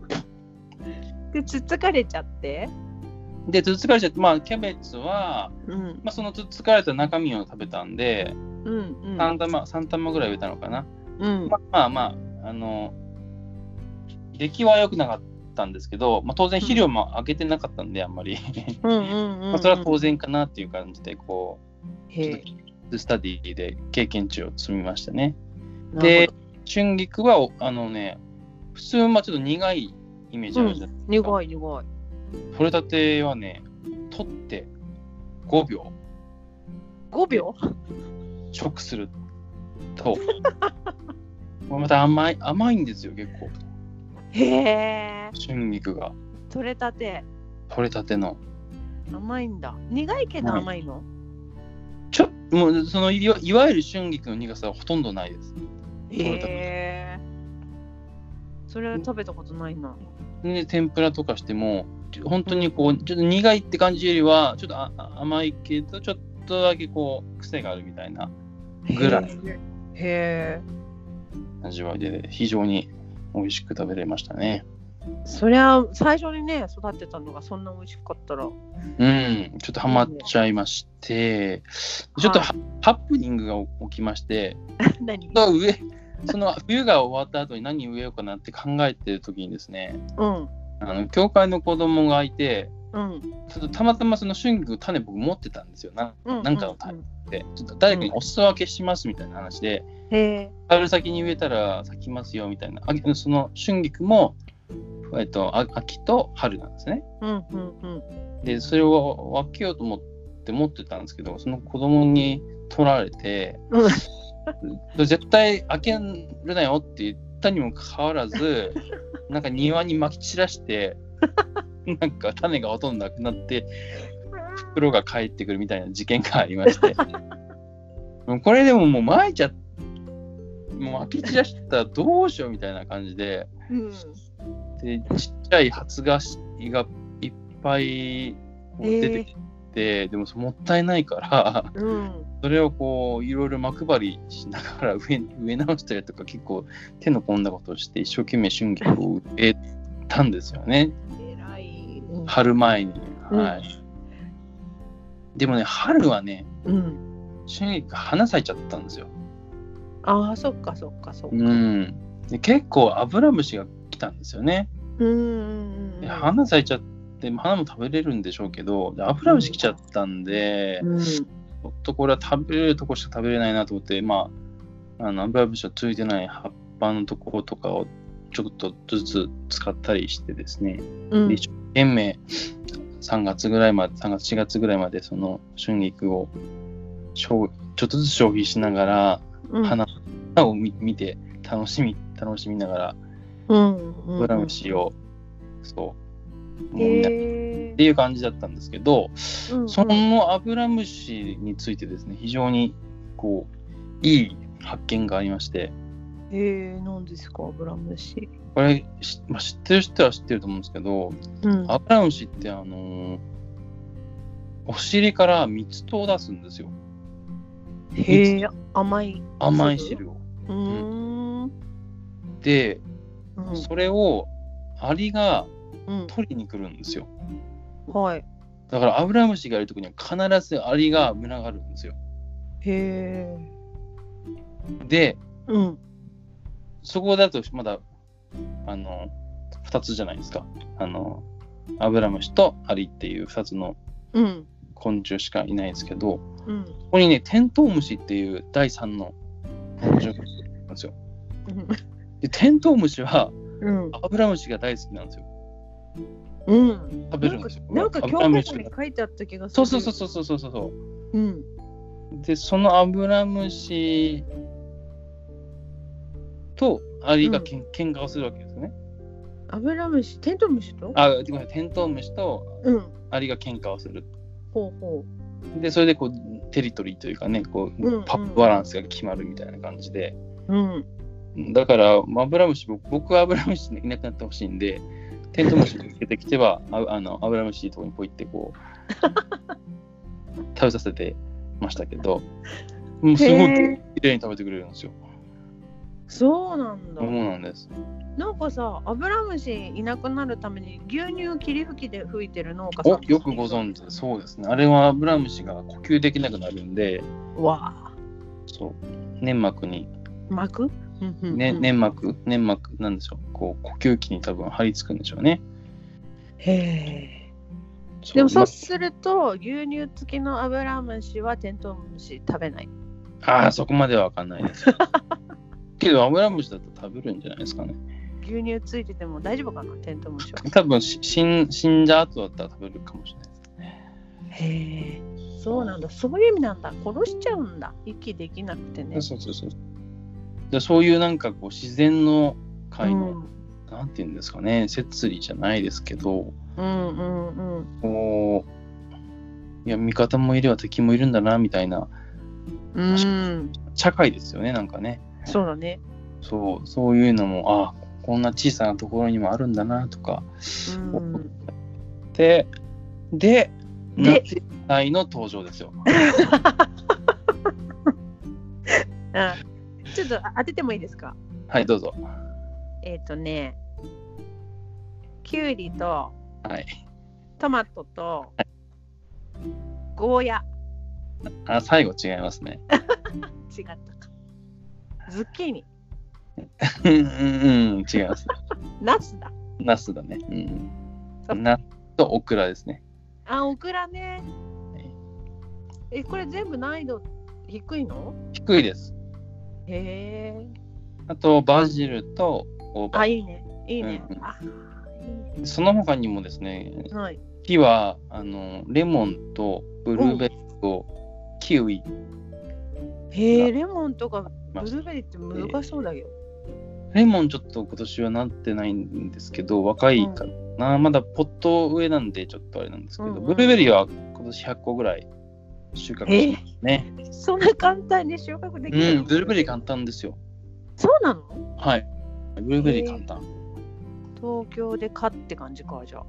い。で、つつかれちゃって。まあ、キャベツは、うん、まあ、そのつつかれた中身を食べたんで、うんうん、3玉ぐらい植えたのかな。うん、まあ、出来は良くなかったんですけど、まあ、当然肥料もあげてなかったんで、あんまり。まあ、それは当然かなっていう感じで、こうスタディで経験値を積みましたね。で、春菊はあのね、普通はちょっと苦いイメージあるじゃないですか、うん、苦い。取れたてはね、取って5秒直するとこれまた甘いんですよ、結構。へー、春菊が取れたての甘いんだ。苦いけど甘いの、もうそのいわゆる春菊の苦さはほとんどないです。それは食べたことないな。で天ぷらとかしても本当にこうちょっと苦いって感じよりはちょっと甘いけどちょっとだけこう癖があるみたいなぐらい味わいで非常に美味しく食べれましたね。そりゃ最初にね育てたのがそんな美味しかったら、うん、ちょっとハマっちゃいまして、ちょっとハプニングが起きまして、何？その冬が終わった後に何植えようかなって考えてる時にですね、うん、教会の子供がいて、うん、ちょっとたまたまその春菊の種僕持ってたんですよ。なんかの種って、ちょっと誰かにお裾分けしますみたいな話で、春先に植えたら咲きますよみたいな。その春菊も秋と春なんですね、うんうんうん、でそれを分けようと思って持ってたんですけど、その子供に取られて、うん、絶対開けるなよって言ったにもかかわらずなんか庭にまき散らしてなんか種がほとんどなくなって袋が返ってくるみたいな事件がありましてこれでももうまき散らしたらどうしようみたいな感じで、うん、でちっちゃい発芽がいっぱい出てきて、でももったいないから、うん、それをこういろいろまくばりしながら植え直したりとか、結構手の込んだことをして一生懸命春菊を植えたんですよね。偉い、うん、春前に、はい、うん、でもね春はね、うん、春菊花咲いちゃったんですよ。ああ、そっか、うん、で結構アブラムシがたんですよね。で花咲いちゃって花も食べれるんでしょうけど、アブラムシ来ちゃったんで、うん、ちょっとこれは食べれるとこしか食べれないなと思って、まあ、アブラムシはついてない葉っぱのところとかをちょっとずつ使ったりしてですね、うん、で一生懸命3月4月ぐらいまでその春菊をちょっとずつ消費しながら、うん、花を見て楽しみながら、うんうんうん、ブラムシをそう、っていう感じだったんですけど、うんうん、そのアブラムシについてですね、非常にこういい発見がありまして。何ですかアブラムシ？これ、まあ、知ってる人は知ってると思うんですけど、うん、アブラムシってお尻から蜜糖を出すんですよ。へえ、甘い汁を、うん、でそれをアリが取りに来るんですよ、うん、はい。だからアブラムシがいるとこには必ずアリが群がるんですよ。へえ。で、うん、そこだとまだ2つじゃないですか、アブラムシとアリっていう2つの昆虫しかいないですけど、うん、ここにねテントウムシっていう第3の昆虫がいるんですよ、うんでテントウムシは、うん、アブラムシが大好きなんですよ。うん。食べるんですよ。なんか教科書に書いてあった気がする。そう、うん。でそのアブラムシとアリが喧嘩をするわけですね。アブラムシ、テントウムシとアリが喧嘩をする。ほうほう。でそれでこうテリトリーというかね、こう、うんうん、パップバランスが決まるみたいな感じで。うん。だからアブラムシ、僕はアブラムシいなくなってほしいんで、テントウムシにつけてきてはアブラムシのとこにポイってこう食べさせてましたけど、もうすごく綺麗に食べてくれるんですよ。そうなんだ。そうなんです。なんかさ、アブラムシいなくなるために牛乳を霧吹きで吹いてる農家さん、よくご存知。そうですね。あれはアブラムシが呼吸できなくなるんで、わあ。そう、粘膜なんでしょう、こう呼吸器に多分張り付くんでしょうね。へえ。でもそうすると牛乳付きのアブラムシはテントウムシ食べない。ああ、そこまでは分かんないですけどアムラムシだと食べるんじゃないですかね。牛乳ついてても大丈夫かな、テントウムシは。多分死んだ後だったら食べるかもしれないですね。へえ、そうなんだ。そういう意味なんだ。殺しちゃうんだ、息できなくてね。そうそうそう。でそういうなんかこう自然の界の、うん、なんていうんですかね、摂理じゃないですけど、うんうんうん、こういや味方もいれば敵もいるんだなみたいな、うん、社会ですよね、なんかね。そうだね。そういうのも、あ、こんな小さなところにもあるんだなとか、うん、でナチ隊の登場ですよ。あ、ちょっと当ててもいいですか。はい、どうぞ。キュウリと、はい、トマトと、はい、ゴーヤ。あ、最後違いますね。違ったか。ズッキーニ。うん、違います。ナスだ。ナスだね。うん。ナスとオクラですね。あ、オクラね。これ全部難易度低いの？低いです。へえ。あとバジルと大葉。あ、いいね。いいね。うん、あ、いいね。その他にもですね。はい。木はレモンとブルーベリーとキウイ。へえ、レモンとかブルーベリーって難しそうだけど。レモンちょっと今年はなってないんですけど、若いかな、うん、まだポット上なんでちょっとあれなんですけど、うんうん、ブルーベリーは今年100個ぐらい収穫しますね。そんな簡単に収穫できる？うん、ブルーベリー簡単ですよ。そうなの？はい、ブルーベリー簡単。東京で買って感じか、じゃあ。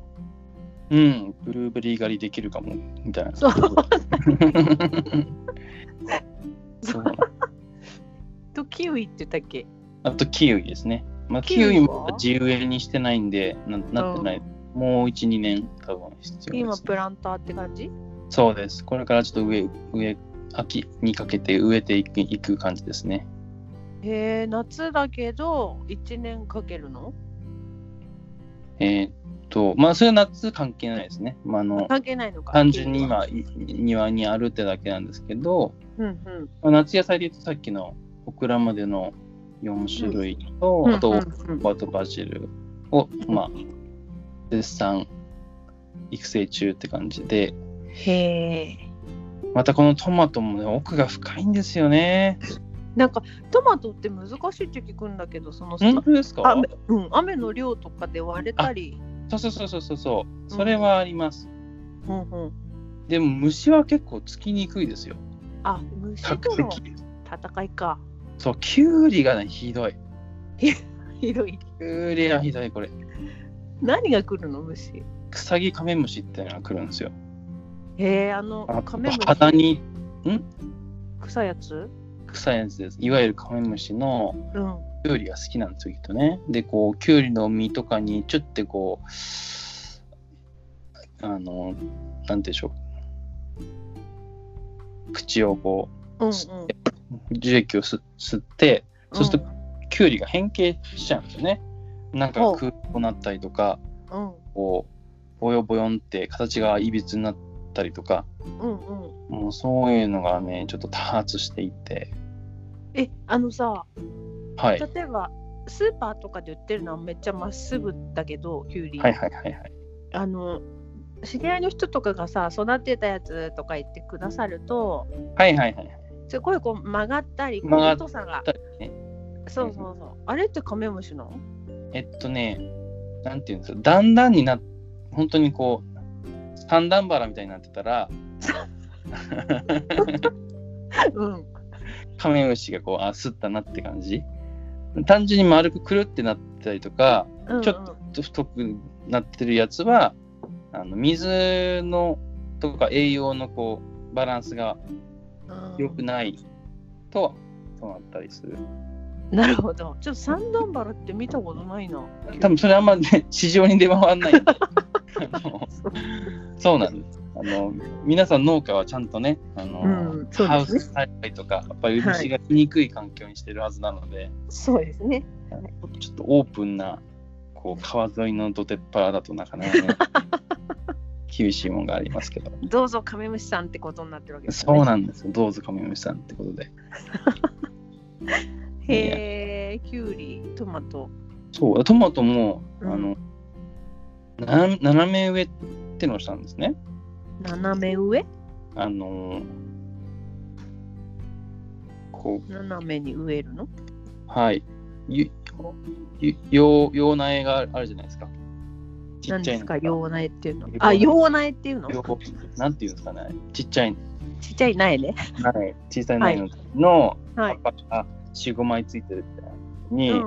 うん、ブルーベリー狩りできるかもみたいな。そう。そうとキウイって言ったっけ？あとキウイですね。まあ、キウイも自由園にしてないんで、なってない。もう 1,2 年多分必要です、ね。今プランターって感じ？そうです。これからちょっと秋にかけて植えていく感じですね。へえ、夏だけど1年かけるの？まあそれは夏関係ないですね。まあ、関係ないのか。単純に今庭にあるってだけなんですけど、うんうん、まあ、夏野菜で言うとさっきのオクラまでの4種類と、うん、あと、うん、バトバジルを、まあ、絶賛育成中って感じで。へー。またこのトマトもね、奥が深いんですよね。なんかトマトって難しいって聞くんだけど、その本当ですか？雨の量とかで割れたり。そう、それはあります、うんうんうん、でも虫は結構つきにくいですよ。あ、虫との戦いか。そう、キュウリがね、ひどい。ひどい。キュウリはひどい、これ。何が来るの、虫？クサギカメムシってのが来るんですよ。へえ、カメムシ。鼻に、臭いやつ？臭いやつです。いわゆるカメムシの、キュウリが好きなんですよ、きっとね。で、こう、キュウリの実とかに、ちょっとこう、なんでしょう。口をこう、吸って、樹液を吸って、そうすると、キュウリが変形しちゃうんですよね。なんか空洞になったりとか、こう、ボヨボヨンって形がいびつになったりとか、もうそういうのがね、ちょっと多発していて。さ、はい、例えばスーパーとかで売ってるのはめっちゃまっすぐだけど、キュウリ、はいはいはいはい、知り合いの人とかがさ、育てたやつとか言ってくださると、はいはいはい、すごいこう曲がったり、太さが、ね、そうそうそう、あれってカメムシの？なんていうんですか、段々になっ、本当にこう三段バラみたいになってたら、うん、カメムシがこう、あ、吸ったなって感じ。単純に丸くくるってなったりとか、うんうん、ちょっと太くなってるやつは、水のとか栄養のこうバランスが良くないと、そうなったりする。なるほど。ちょっと三段バラって見たことないな。多分それあんまね、市場に出回んない。そうなんです。皆さん農家はちゃんとね、ね、ハウス栽培とかやっぱり虫が来にくい環境にしてるはずなので、はい、そうですね。ちょっとオープンなこう川沿いのどてっぱらだとなかなか、ね、厳しいものがありますけど。どうぞカメムシさんってことになってるわけですね。そうなんですよ。どうぞカメムシさんってことで。へえ。きゅうり、トマト。そう、トマトも、斜め植えってのをしたんですね。斜め植え？こう斜めに植えるの？はい。洋苗があるじゃないですか。ちっちゃいのか。何ですか洋苗っていうの？あ、洋苗っていうの？なんていうんですかね。ちっちゃい苗ね。はい。小さい苗の葉っぱが4、5枚ついてるみたいに、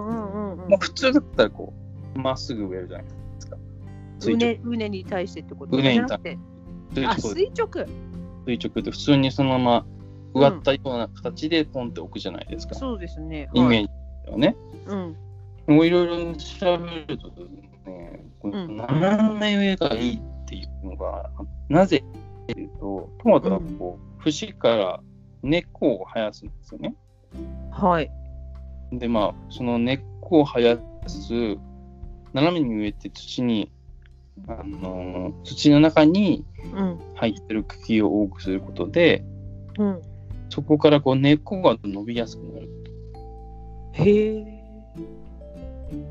普通だったらこうまっすぐ植えるじゃないですか。畝に対してってことじゃなくて。あ、垂直って普通にそのまま植わったような形でポンって置くじゃないですか。そうですね。イメージだよね。もういろいろ調べるとね、斜め植えがいいっていうのがなぜっていうと、トマトはこう節から根っこを生やすんですよね。はい。でまあその根っこを生やす斜めに植えて土に土の中に入ってる茎を多くすることで、うん、そこからこう根っこが伸びやすくなる。へえ。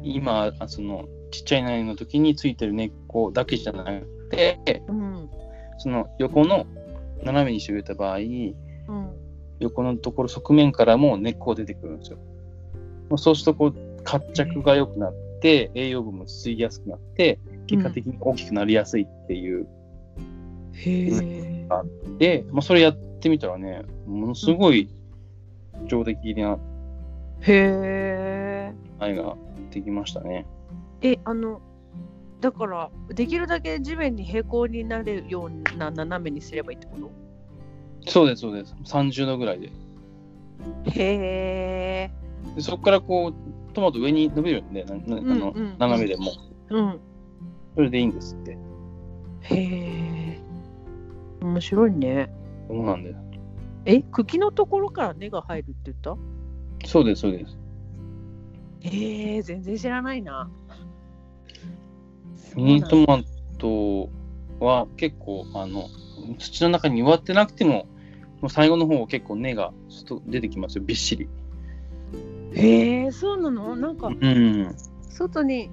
今そのちっちゃい苗の時についてる根っこだけじゃなくて、うん、その横の斜めにして植えた場合、うん、横のところ側面からも根っこが出てくるんですよ。そうするとこう活着が良くなって栄養分も吸いやすくなって結果的に大きくなりやすいっていうがあって、それやってみたらね、ものすごい上出来な苗ができましたね。だからできるだけ地面に平行になるような斜めにすればいいってこと？そうですそうです。30度ぐらいで。へー。でそこからこうトマト上に伸びるんで、斜めでも。うん。それでいいんですって。へえ、面白いね。そうなんだよ。茎のところから根が入るって言った？そうですそうです。へえ、全然知らないな。ミニトマトは結構土の中に植わってなくても、もう最後の方は結構根が出てきますよ、びっしり。へえ、そうなの？なんか、外に。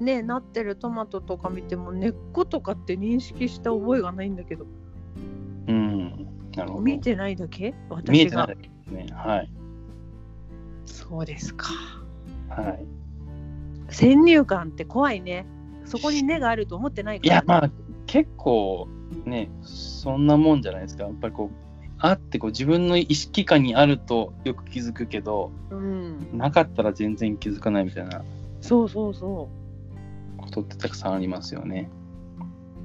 ね、なってるトマトとか見ても根っことかって認識した覚えがないんだけど。なるほど。見てないだけ？私が見えてないだけですね。はい。そうですか。はい。先入観って怖いね。そこに根があると思ってないから、ね。いや結構ねそんなもんじゃないですか。やっぱりこうあってこう自分の意識下にあるとよく気づくけど、なかったら全然気づかないみたいな。そうそうそう。ことってたくさんありますよね。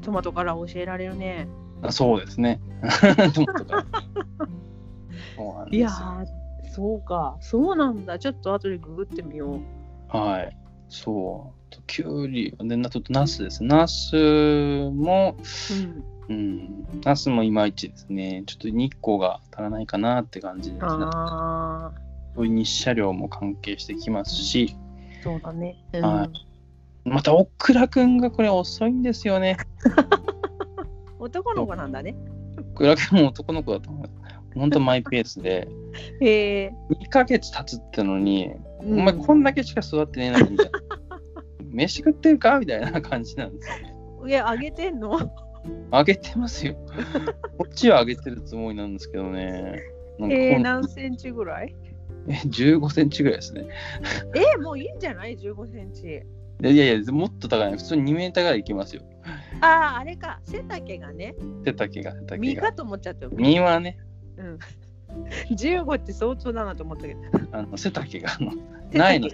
トマトから教えられるね。あ、そうですね。トマトから。そうなんですよ。いやそうか、そうなんだ。ちょっと後でググってみよう。はい。そう。キュウリ、であとナスです。ナスも、ナスもいまいちですね。ちょっと日光が足らないかなって感じですね。ああ。日射量も関係してきますし。そうだね。はい。またオクラくんがこれ遅いんですよね。男の子なんだね。オクラくんも男の子だと思う。本当マイペースで。2ヶ月経つってのに、お前こんだけしか育ってねえなみたいな。飯食ってるかみたいな感じなんですよね。いやあげてんの？あげてますよ。こっちはあげてるつもりなんですけどね。何センチぐらい？15センチぐらいですね。もういいんじゃない？15センチ。いやもっと高いね。普通に2メーターぐらいいきますよ。あれか、背丈が身かと思っちゃったよ。身はね、15って相当だなと思ったけど、背丈がないの、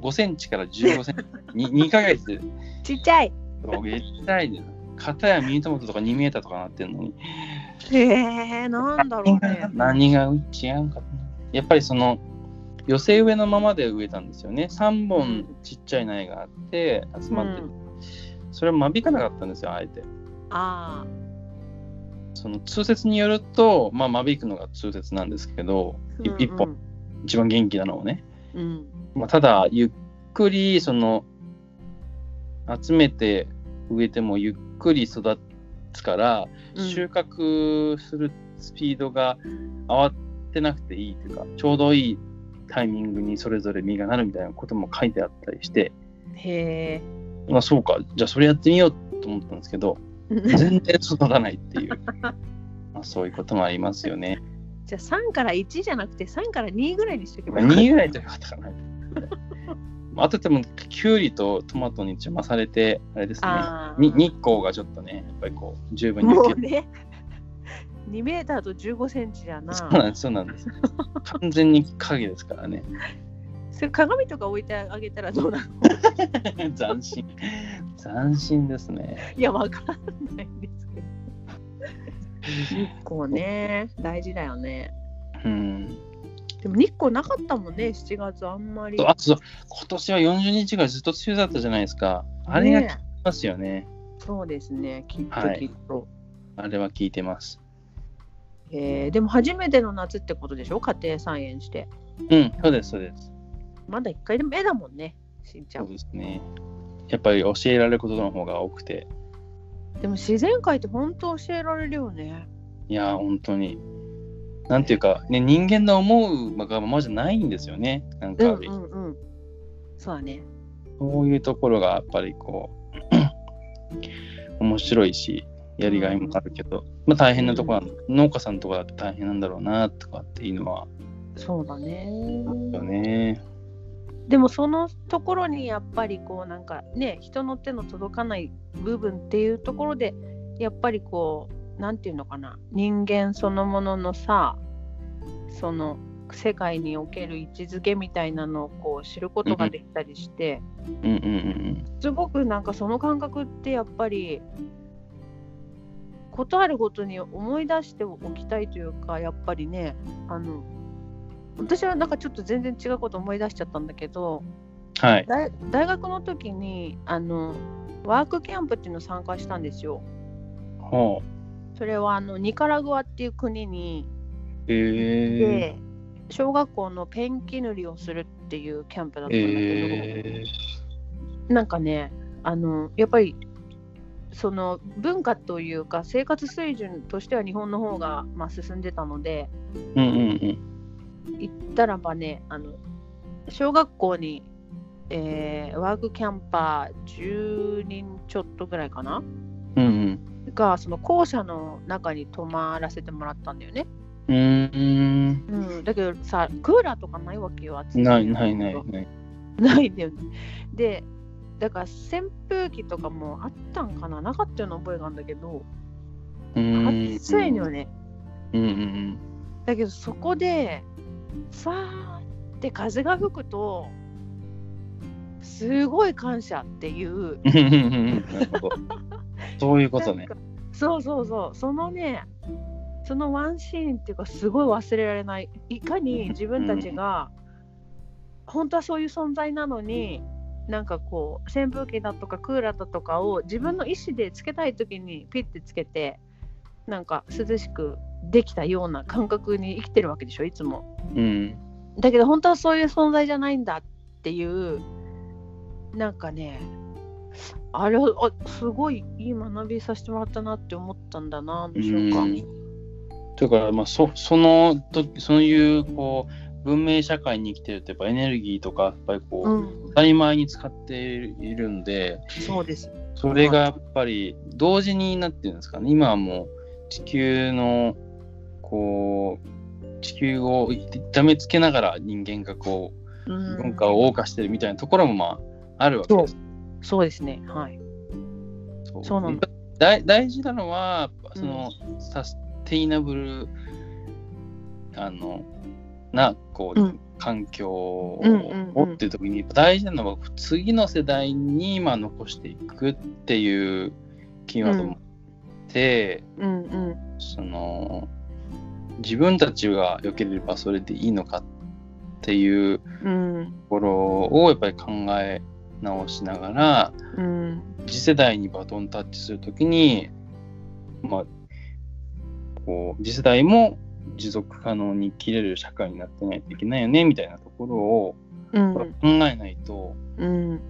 5センチから15センチ2ヶ月でちっちゃいめっちゃいね。片やミニトマトとか2メーターとかなってんのに、なんだろうね、何が違うんか。やっぱりその寄せ植えのままで植えたんですよね。3本ちっちゃい苗があって集まって、それは間引かなかったんですよ、あえて。その通説によると、間引くのが通説なんですけど、1本一番元気なのをね、ただゆっくりその集めて植えてもゆっくり育つから、収穫するスピードが慌てなくていいというか、ちょうどいいタイミングにそれぞれ実がなるみたいなことも書いてあったりして、へえ、まあそうか、じゃあそれやってみようと思ったんですけど全然育たないっていうまあそういうこともありますよね。じゃあ3から1じゃなくて3から2ぐらいにしとけばいい。2ぐらいとかだからあとでもキュウリとトマトに邪魔されてあれですね、日光がちょっとね、やっぱりこう十分に受ける、ね、2メーターと15センチだな。そうなんです完全に影ですからね。それ鏡とか置いてあげたらどうなの斬新斬新ですね。いやわかんないんですけど日光ね大事だよね。うん、でも日光なかったもんね、7月あんまり。あ、そう、今年は40日がずっと梅雨だったじゃないですか、あれが効きますよね。そうですね、きっときっと、はい、あれは効いてます。でも初めての夏ってことでしょ、家庭菜園して。うん、そうですそうです。まだ1回でも目だもんね、しんちゃん。そうですね、やっぱり教えられることの方が多くて。でも自然界って本当教えられるよね。いや本当になんていうか、ね、人間の思うがままじゃないんですよね、なんか、うんうんうん、そうだね。そういうところがやっぱりこう面白いしやりがいもあるけど、うん、まあ、大変なところは、うん、農家さんとかだって大変なんだろうなとかっていうのは。そうだね。だね。でもそのところにやっぱりこうなんかね、人の手の届かない部分っていうところでやっぱりこうなんていうのかな、人間そのもののさ、その世界における位置づけみたいなのをこう知ることができたりして、うんうんうんうん、すごくなんかその感覚ってやっぱりことあるごとに思い出しておきたいというか、やっぱりね、私はなんかちょっと全然違うこと思い出しちゃったんだけど、はい、大学の時にワークキャンプっていうのを参加したんですよ。はあ、それはニカラグアっていう国に、で小学校のペンキ塗りをするっていうキャンプだったんだけど、なんかねやっぱりその文化というか生活水準としては日本の方がまあ進んでたので、うんうんうん、行ったらばね、小学校に、ワークキャンパー10人ちょっとぐらいかな、うんうん、がその校舎の中に泊まらせてもらったんだよね。うん、だけどさ、クーラーとかないわけよ、暑い。ない。ないんだよね。で、だから扇風機とかもあったんかな、なかったような覚えがあるんだけど、暑いのよね。うんうんうん。だけどそこでさーって風が吹くとすごい感謝っていうそういうことね。そうそうそう、そのね、そのワンシーンっていうかすごい忘れられない、いかに自分たちが本当はそういう存在なのに、なんかこう扇風機だとかクーラーだとかを自分の意思でつけたい時にピッてつけて、なんか涼しくできたような感覚に生きてるわけでしょ、いつも。うん、だけど本当はそういう存在じゃないんだっていう、なんかね、あれすごいいい学びさせてもらったなって思ったんだな、でしょうか。というか、まあ、そういうこう文明社会に生きてるとやっぱエネルギーとかやっぱりこう、うん、当たり前に使っているんで、そうです。それがやっぱり同時になってるんですかね。今はもう地球のこう地球を痛めつけながら人間がこう、うん、文化を謳歌してるみたいなところもまああるわけです。そうですね、はい。そうなんだ。大事なのはその、うん、サステイナブルなこう、うん、環境を、うんうんうん、っていう時に大事なのは次の世代に今残していくっていうキーワードもあって、うんうんうん、その自分たちが良ければそれでいいのかっていうところをやっぱり考え直しながら、うん、次世代にバトンタッチするときに、まあ、こう次世代も持続可能に生きれる社会になってないといけないよねみたいなところを考えないと、うんうん、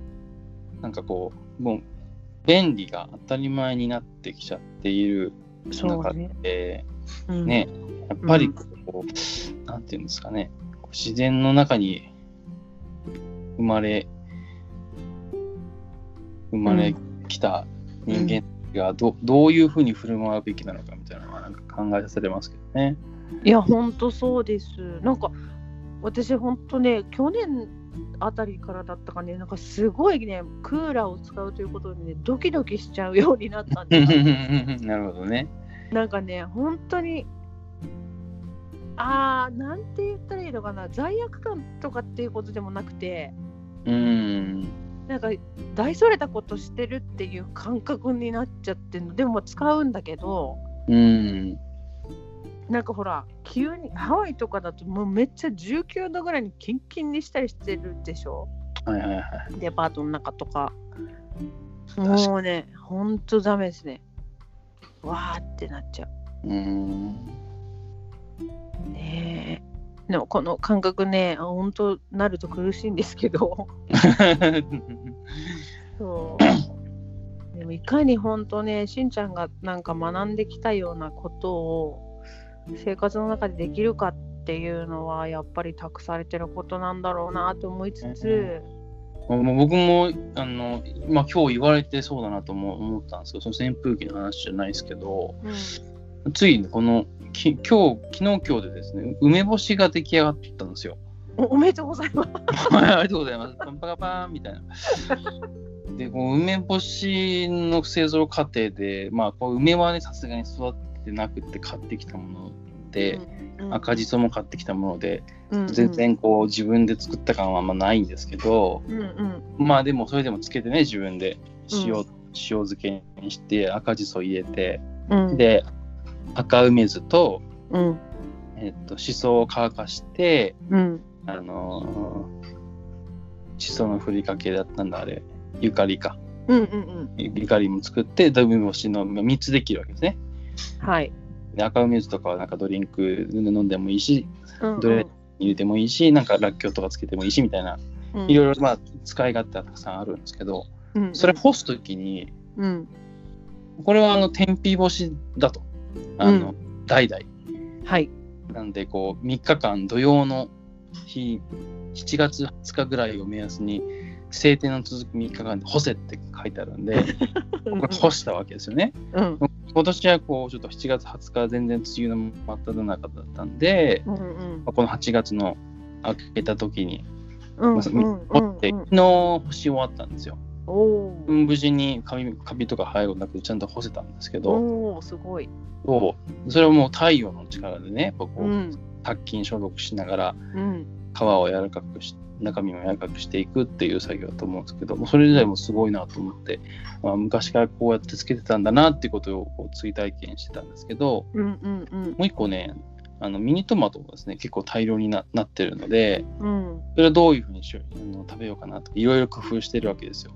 なんかこうもう便利が当たり前になってきちゃっている中でね、やっぱりこう、うん、なんていうんですかね、自然の中に生まれきた人間がどういうふうに振る舞うべきなのかみたいなのはなんか考えさせれますけどね。いや本当そうです。なんか私本当ね去年あたりからだったかね、なんかすごいねクーラーを使うということにねドキドキしちゃうようになったんですなるほどね。なんかね本当になんて言ったらいいのかな、罪悪感とかっていうことでもなくて、なんか大それたことしてるっていう感覚になっちゃってるのでも使うんだけど、なんかほら急にハワイとかだともうめっちゃ19度ぐらいにキンキンにしたりしてるでしょ、はいはいはい、デパートの中とかもうねほんとダメですね、わーってなっちゃう。ねえ、でもこの感覚ね本当なると苦しいんですけどそうでもいかに本当ねしんちゃんがなんか学んできたようなことを生活の中でできるかっていうのはやっぱり託されてることなんだろうなと思いつつ、僕も今日言われてそうだなとも思ったんですけど、その扇風機の話じゃないですけど、ついにこの昨日でですね梅干しが出来上がったんですよ。 おめでとうございますありがとうございますパンパカパンみたいなでこう梅干しの製造過程で、まあ、こう梅はねさすがに育ってなくて買ってきたもので、赤じそも買ってきたもので、全然こう自分で作った感はあんまないんですけど、まあでもそれでもつけてね自分で塩漬けにして赤じそ入れて、で赤梅酢と、しそを乾かして、しそのふりかけだったんだあれゆかりか、ゆかりも作って梅干しの3つできるわけですね。はい。で赤梅酢とかはなんかドリンク飲んでもいいし、ドレッシング入れてもいいし、なんからっきょうとかつけてもいいしみたいな、いろいろまあ使い勝手はたくさんあるんですけど、それ干すときに、これは天日干しだと。代々、はい、なんでこう3日間土曜の日7月20日ぐらいを目安に晴天の続く3日間で干せって書いてあるんでこれ干したわけですよね、今年はこうちょっと7月20日は全然梅雨の真っただ中だったんで、この8月の明けた時に干って昨日干し終わったんですよ。無事にカビとか生えるなくちゃんと干せたんですけど、すごい。それはもう太陽の力でね、こう殺菌消毒しながら皮を柔らかくし中身も柔らかくしていくっていう作業だと思うんですけど、それ自体もすごいなと思って、まあ、昔からこうやってつけてたんだなっていうことをこう追体験してたんですけど、もう一個ねミニトマトがですね結構大量に なってるので、それはどういうふうに食べようかなとかいろいろ工夫してるわけですよ。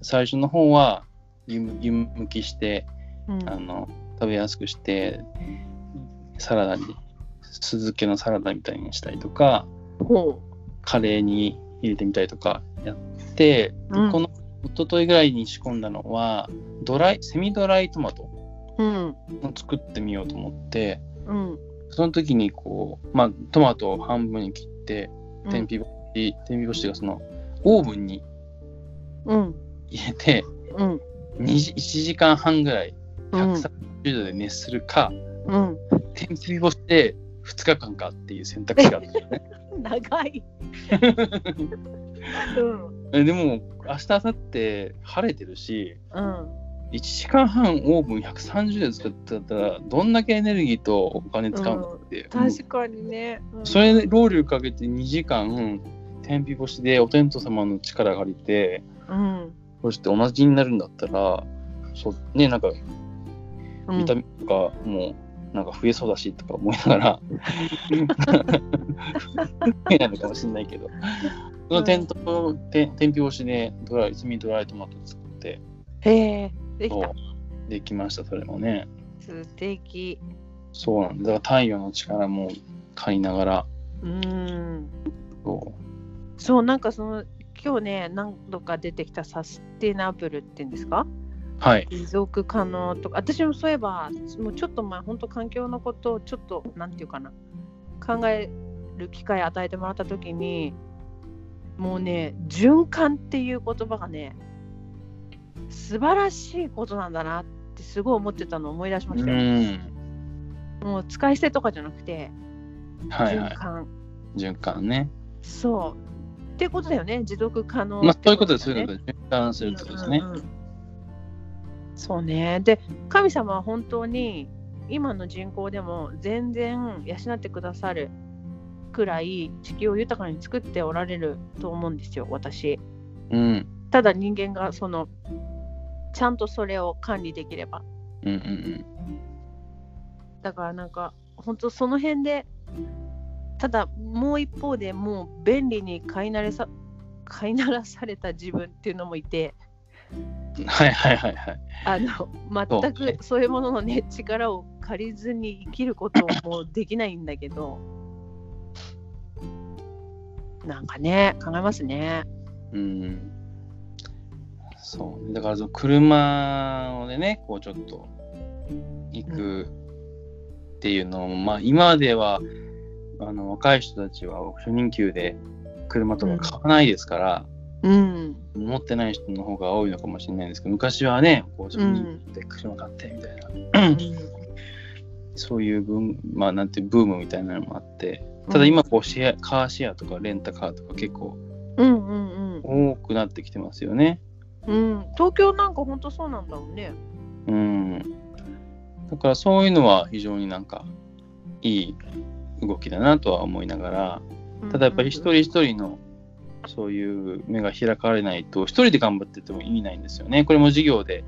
最初の方は湯むきして、食べやすくしてサラダに酢漬けのサラダみたいにしたりとか、カレーに入れてみたりとかやって、この一昨日ぐらいに仕込んだのはセミドライトマトを作ってみようと思って、その時にこう、まあ、トマトを半分に切って天日干しがそのオーブンに入れて、1時間半ぐらい130度で熱するか、天日干しで2日間かっていう選択肢があるんですね長い、でも明日明後日晴れてるし、1時間半オーブン130度使ってたらどんだけエネルギーとお金使うんだって、確かにね、それで労力かけて2時間天日干しでお天道様の力借りて、そして同じになるんだったらね、なんか見た目とかもうなんか増えそうだしとか思いながらなのかもしれないけど、その天日干しでセミドライトマト作ってできました。それもね素敵。そうなんだ、太陽の力も借りながら、そうなんかその今日ね何度か出てきたサステナブルっていうんですか、持続可能とか、私もそういえばもうちょっと前本当環境のことをちょっとなんていうかな考える機会を与えてもらった時に、もうね、循環っていう言葉がね、素晴らしいことなんだなってすごい思ってたのを思い出しましたよ。もう使い捨てとかじゃなくて、はいはい、循環。循環ね。そう。ってことだよね、持続可能、ね。まあそういうことですよね。循環するってことですね。うんうんうん、そうね。で、神様は本当に今の人口でも全然養ってくださるくらい地球を豊かに作っておられると思うんですよ、私。うん、ただ人間がそのちゃんとそれを管理できれば、うんうんうん、だからなんか本当その辺で、ただもう一方でもう便利に飼いならされた自分っていうのもいて、はいはいはいはい、全くそういうもののね力を借りずに生きることもできないんだけどなんかね考えますね。うん、そうだからその車でねこうちょっと行くっていうのも、うん、まあ今では若い人たちは初任給で車とか買わないですから、うん、持ってない人の方が多いのかもしれないんですけど、昔はねこう初任給で車買ってみたいな、うん、そういうまあなんてブームみたいなのもあって、ただ今こうカーシェアとかレンタカーとか結構うんうんうん、多くなってきてますよね、うん、東京なんか本当そうなんだろうね、うん、だからそういうのは非常になんかいい動きだなとは思いながら、ただやっぱり一人一人のそういう目が開かれないと一人で頑張ってても意味ないんですよね。これも授業で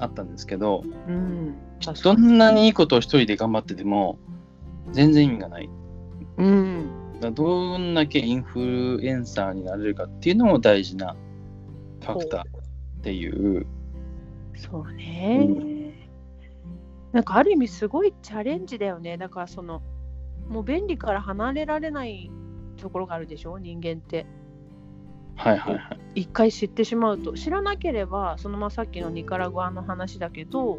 あったんですけど、うん、どんなにいいことを一人で頑張ってても全然意味がない、うんどんだけインフルエンサーになれるかっていうのも大事なファクターっていう。そうね、うん、なんかある意味すごいチャレンジだよね。だからそのもう便利から離れられないところがあるでしょ人間って。はいはいはい。一回知ってしまうと知らなければそのまあさっきのニカラグアの話だけど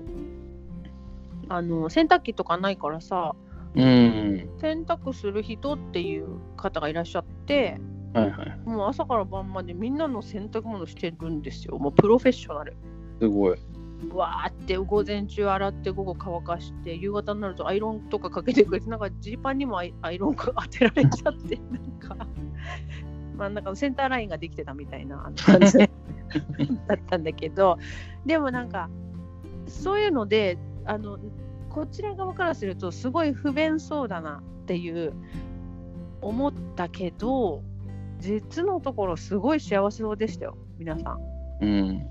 洗濯機とかないからさ。うん、洗濯する人っていう方がいらっしゃって、はいはい、もう朝から晩までみんなの洗濯物してるんですよ。もうプロフェッショナルすごいわーって午前中洗って午後乾かして夕方になるとアイロンとかかけてくれて、なんかジーパンにもアイロン当てられちゃってなんか真ん中のセンターラインができてたみたいな感じだったんだけど、でもなんかそういうのでこちら側からするとすごい不便そうだなっていう思ったけど、実のところすごい幸せそうでしたよ皆さん、うん、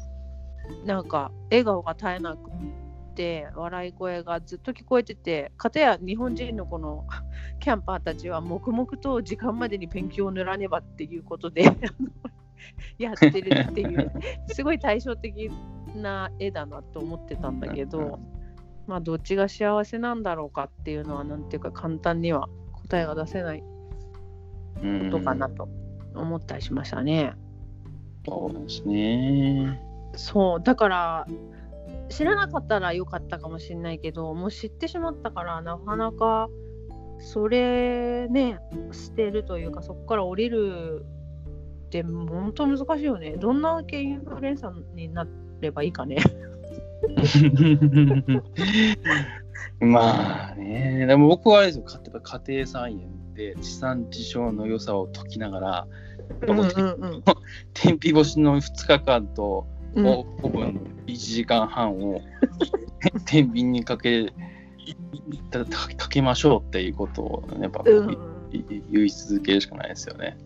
なんか笑顔が絶えなくて笑い声がずっと聞こえてて、片や日本人のこのキャンパーたちは黙々と時間までにペンキを塗らねばっていうことでやってるっていうすごい対照的な絵だなと思ってたんだけど、まあ、どっちが幸せなんだろうかっていうのはなんていうか簡単には答えが出せないことかなと思ったりしましたね。そうですね。そうだから知らなかったらよかったかもしれないけど、もう知ってしまったからなかなかそれね捨てるというかそこから降りるって本当難しいよね。どんなインフルエンサーになればいいかねまあね、でも僕はあれですよ、家庭菜園で地産地消の良さを解きながら、うんうんうん、天日干しの2日間とオーブンの1時間半を、うん、天秤にかけましょうっていうことを、ね、やっぱ、うん、言い続けるしかないですよね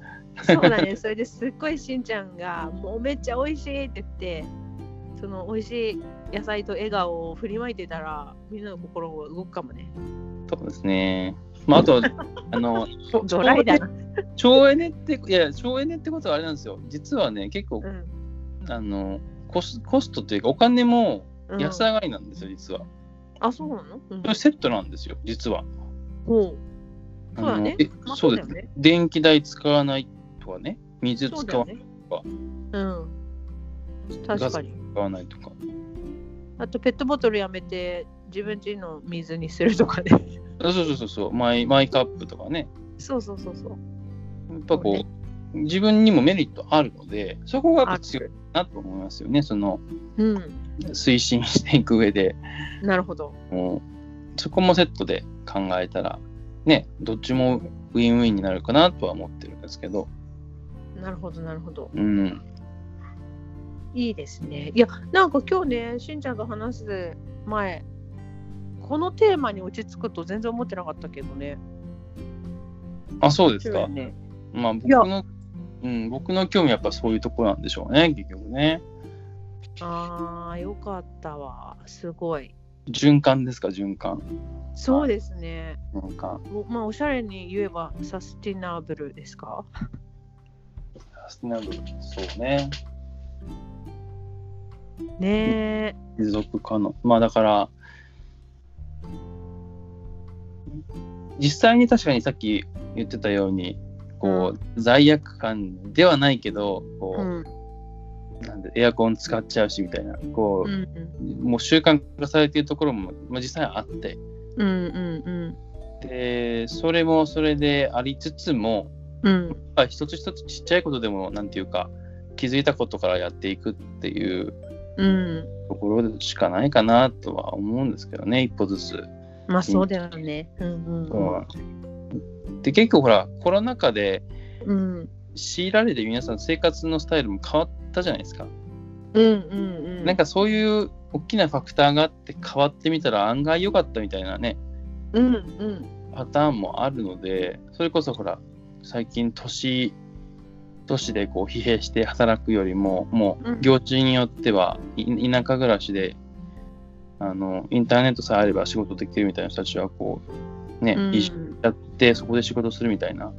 そうだね、それですっごいしんちゃんがもうめっちゃ美味しいって言ってその美味しい野菜と笑顔を振りまいてたらみんなの心が動くかもね。そうですね。まああとドライだな。省エネってことはあれなんですよ。実はね結構、うん、コストというかお金も安上がりなんですよ、うん、実は。あそうなの？うん、それセットなんですよ実は。ほう。そうだね。まあ、そうですね。電気代使わないとかね、水使わないとか。うん。確かに。買わないとか、あとペットボトルやめて自分家の水にするとかね。そうそうそうそう、マイカップとかね。そうそうそうそう、やっぱこう、ね、自分にもメリットあるので、そこがやっぱ強いなと思いますよね、その、うん、推進していく上で。なるほど。そこもセットで考えたらね、どっちもウィンウィンになるかなとは思ってるんですけど。なるほどなるほど、うん、いいですね。いや、なんか今日ね、しんちゃんと話す前このテーマに落ち着くと全然思ってなかったけどね。あ、そうですか、ね。まあ、僕の興味はやっぱそういうところなんでしょうね、結局ね。あー、よかったわ、すごい。循環ですか、循環。そうですね、循環。まあ、おしゃれに言えばサスティナブルですか。サスティナブル、そうね。ねえ。持続可能。まあだから実際に確かにさっき言ってたようにこう、うん、罪悪感ではないけどこう、うん、なんでエアコン使っちゃうしみたいなこう、うん、もう習慣化されているところも、まあ、実際あって、うんうんうん、でそれもそれでありつつも、うん、一つ一つちっちゃいことでもなんていうか気づいたことからやっていくっていうところしかないかなとは思うんですけどね、一歩ずつ。まあそうだよね、うんうんうん、で結構ほらコロナ禍で強いられて皆さん生活のスタイルも変わったじゃないですか、うんうんうん、なんかそういう大きなファクターがあって変わってみたら案外良かったみたいなね、うんうん、パターンもあるので、それこそほら最近都市でこう疲弊して働くよりももう業種によっては田舎暮らしでインターネットさえあれば仕事できるみたいな人たちはこうね、一緒にやってそこで仕事するみたいな、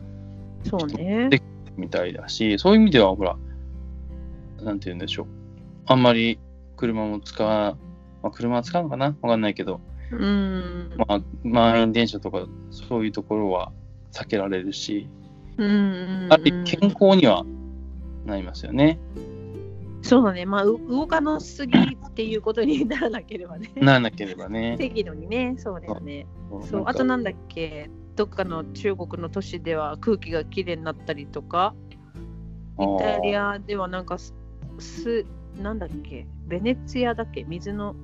そうね、できるみたいだし、そういう意味ではほらなんて言うんでしょう、あんまり車も車は使うのかな、わかんないけど、うん、まあ満員電車とかそういうところは避けられるし、うんうんうん、あれ健康にはなりますよね。そうだね、まあ動かなすぎっていうことにならなければね。ならなければね。適度にね、そうだよね。そう、あとなんだっけ、どっかの中国の都市では空気がきれいになったりとか、イタリアではなんかなんだっけ、ベネツィアだっけ、水の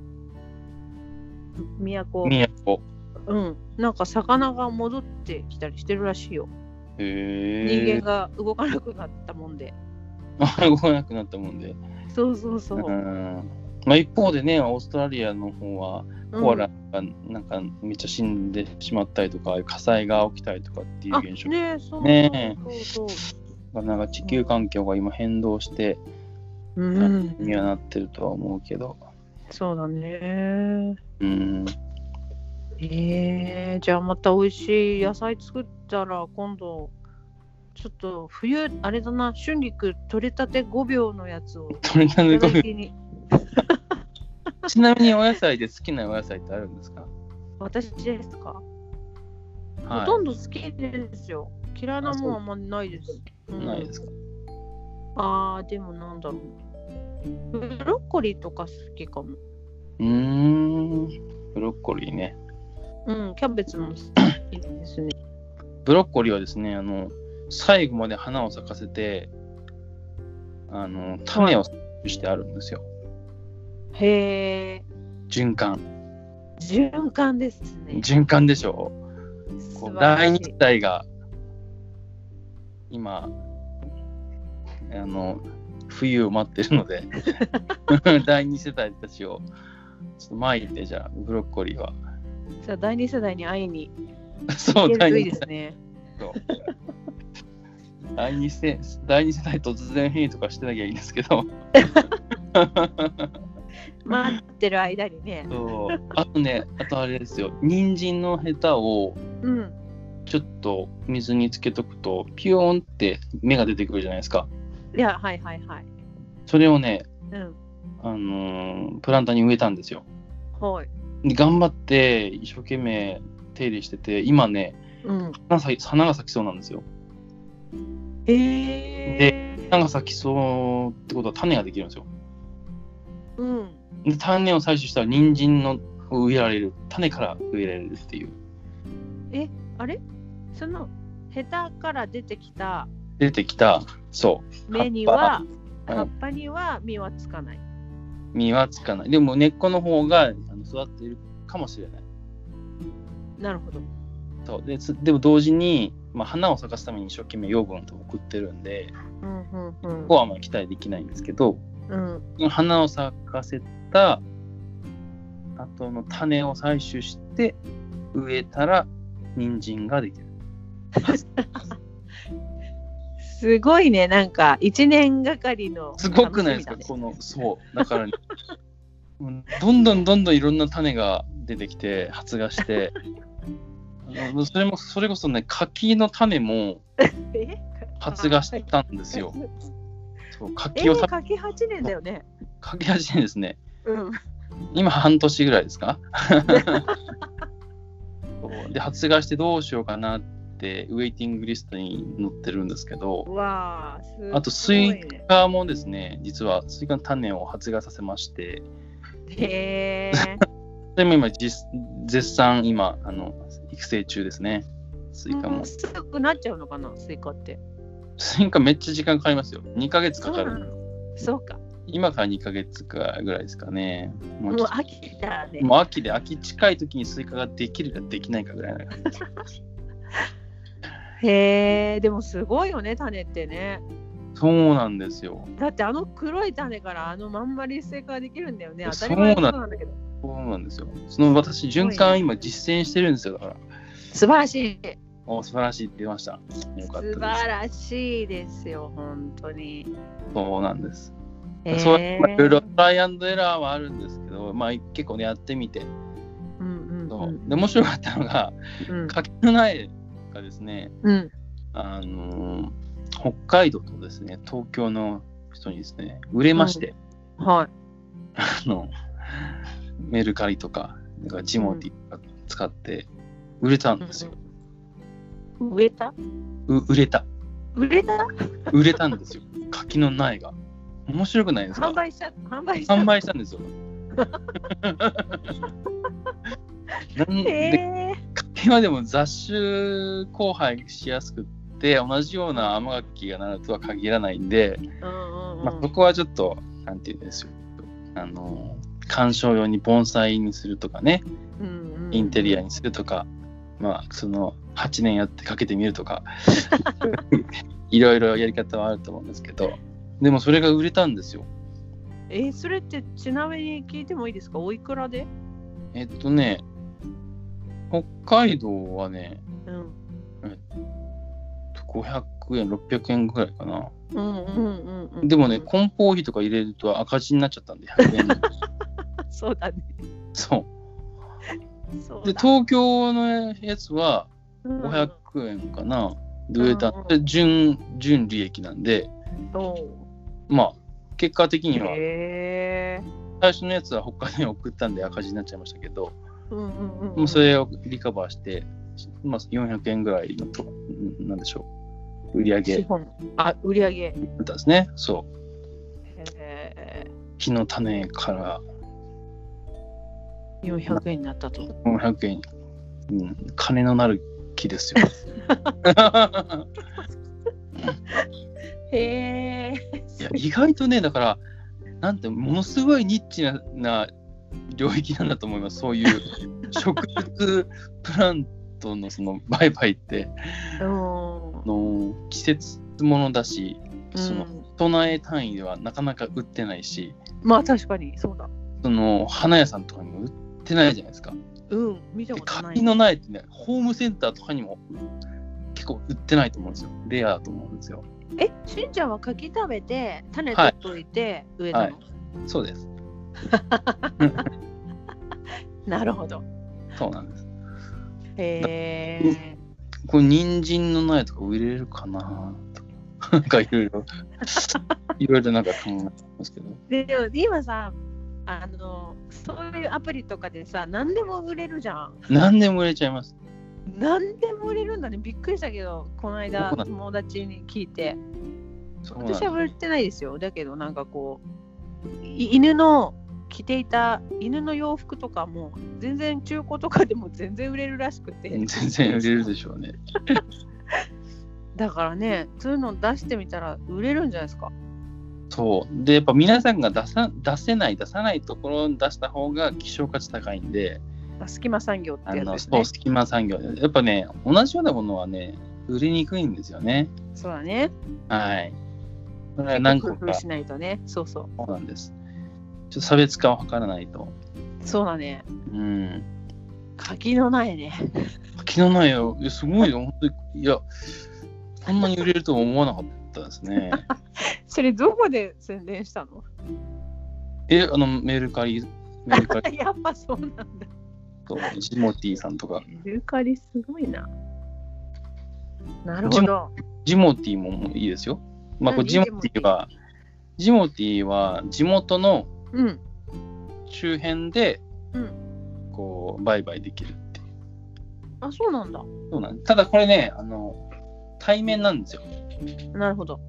都。うん、なんか魚が戻ってきたりしてるらしいよ。人間が動かなくなったもんで。動かなくなったもんで。そうそうそう。うん、まあ、一方でね、オーストラリアの方はコアラがなんかめっちゃ死んでしまったりとか、うん、火災が起きたりとかっていう現象ね。そうなんか地球環境が今変動して、うん、にはなってるとは思うけど。そうだね。うん。じゃあまた美味しい野菜作ったら今度。ちょっと冬あれだな、春菊取れたて5秒のやつを取れたて5秒。ちなみにお野菜で好きなお野菜ってあるんですか？私ですか、はい、ほとんど好きですよ。嫌いなもんはあんまないです、うん、ないですか。あー、でもなんだろう、ブロッコリーとか好きかも。ブロッコリーね。うん、キャベツも好きですね。ブロッコリーはですね、最後まで花を咲かせて種をしてあるんですよ。へえ。循環。循環ですね。循環でしょう。こう第二世代が今冬を待ってるので第二世代たちをちょっと巻いて、じゃあブロッコリーはじゃあ第二世代に会いに行けるといいですね。そう第二世代突然変異とかしてなきゃいいんですけど待ってる間にね。そうあとあれですよ、人参のヘタをちょっと水につけとくと、うん、ピューンって芽が出てくるじゃないですか。いや、はいはいはい。それをね、うん、プランターに植えたんですよ。はい。で頑張って一生懸命手入れしてて、今ね、うん、花が咲きそうなんですよ。で花が咲きそうってことは種ができるんですよ、うん、で種を採取したら人参の植えられる、種から植えられるっていう。あれそのヘタから出てきたそう葉っぱには実はつかない、でも根っこの方が育っているかもしれない。なるほど。そう でも同時に、まあ、花を咲かすために一生懸命養分と送ってるんで、ここはまあ期待できないんですけど、うん、花を咲かせた後の種を採取して植えたら人参ができる。すごいね。なんか1年がかりの、ね、すごくないですかこの。そうだから、ね、どんどんいろんな種が出てきて発芽してそれこそね柿の種も発芽したんですよ。そう柿を食べ、柿8年だよね。柿8年ですね、うん、今半年ぐらいですか。そうで発芽してどうしようかなってウェイティングリストに載ってるんですけど、わー、すごいね。あとスイカもですね、実はスイカの種を発芽させまして、へー。でも今絶賛今育成中ですね。スイカも高くなっちゃうのかな。スイカってめっちゃ時間かかりますよ。2ヶ月かかる。そうか、今から2ヶ月かぐらいですかね。もう秋だね。もう秋で、秋近い時にスイカができるかできないかぐらいな感じ。へー、でもすごいよね種ってね。そうなんですよ。だって黒い種からまんまりスイカができるんだよね。当たり前なんだけど。そうなんですよ。その私循環今実践してるんですよ。だから素晴らしい。お、素晴らしいって言いました。よかったです。素晴らしいですよ本当に。そうなんです。そういろいろトライアンドエラーはあるんですけど、まあ結構ねやってみて、で面白かったのが、柿の苗がですね、北海道とですね東京の人にですね売れまして、はい、メルカリとかジモティとか使って売れたんですよ。売れたんですよ。柿の苗が面白くないですか。販売したんですよ。なんで柿はでも雑種交配しやすくって同じような甘柿がなるとは限らないんで、まあ、そこはちょっとなんていうんですよ、観賞用に盆栽にするとかね、インテリアにするとか、まあその8年やってかけてみるとか、いろいろやり方はあると思うんですけど、でもそれが売れたんですよ。それってちなみに聞いてもいいですか。おいくらで？北海道はね、500円600円ぐらいかな。でもね梱包費とか入れると赤字になっちゃったんで100円。そうだね。そうで東京のやつは500円かな、売れたで 純利益なんで、まあ結果的には最初のやつは他に送ったんで赤字になっちゃいましたけど、もうそれをリカバーして、まあ、400円ぐらいのとなんでしょう、売り上げ。売り上げだですね。そう木の種から400円になったと。400円、金のなる木ですよ。へえ。いや意外とね、だからなんてものすごいニッチ な領域なんだと思います。そういう植物プラントのその売買っての季節ものだし、その備え単位ではなかなか売ってないし。まあ確かにそうだ。その花屋さんとかにも売ってないじゃないですか。見たことない。柿の苗ってね、ホームセンターとかにも結構売ってないと思うんですよ。レアだと思うんですよ。しんちゃんは柿食べて種取っといて植えたの？そうです。なるほど。そうなんです。へえ。これ人参の苗とか植えれるかなとか。なんかいろいろなんか考えてますけど。でも今さ。そういうアプリとかでさ、何でも売れるじゃん。何でも売れちゃいます。何でも売れるんだね。びっくりしたけど、この間友達に聞いて、私は売れてないですよ。だけどなんかこう犬の着ていた犬の洋服とかも全然中古とかでも全然売れるらしくて。全然売れるでしょうね。だからね、そういうの出してみたら売れるんじゃないですか。そうで、やっぱ皆さんが出せないところに出した方が希少価値高いんで、隙間産業ってやつですね。そう、隙間産業やっぱね、同じようなものはね売れにくいんですよね。そうだね、はい、これは何個か工夫しないとね。そうなんです。ちょっと差別化を図らないと。そうだね、うん。柿の苗ね。柿の苗よ、すごいよ本当に。いや、こんなに売れるとは思わなかったですね。それどこで宣伝したの？メルカリ。やっぱそうなんだ。ジモティさんとか。メルカリすごいな。なるほど。ジモティもいいですよ。まあこれジモティは地元の周辺でこう売買できるっていう。あ、そうなんだ。そうなん。ただこれね、対面なんですよ。なるほど。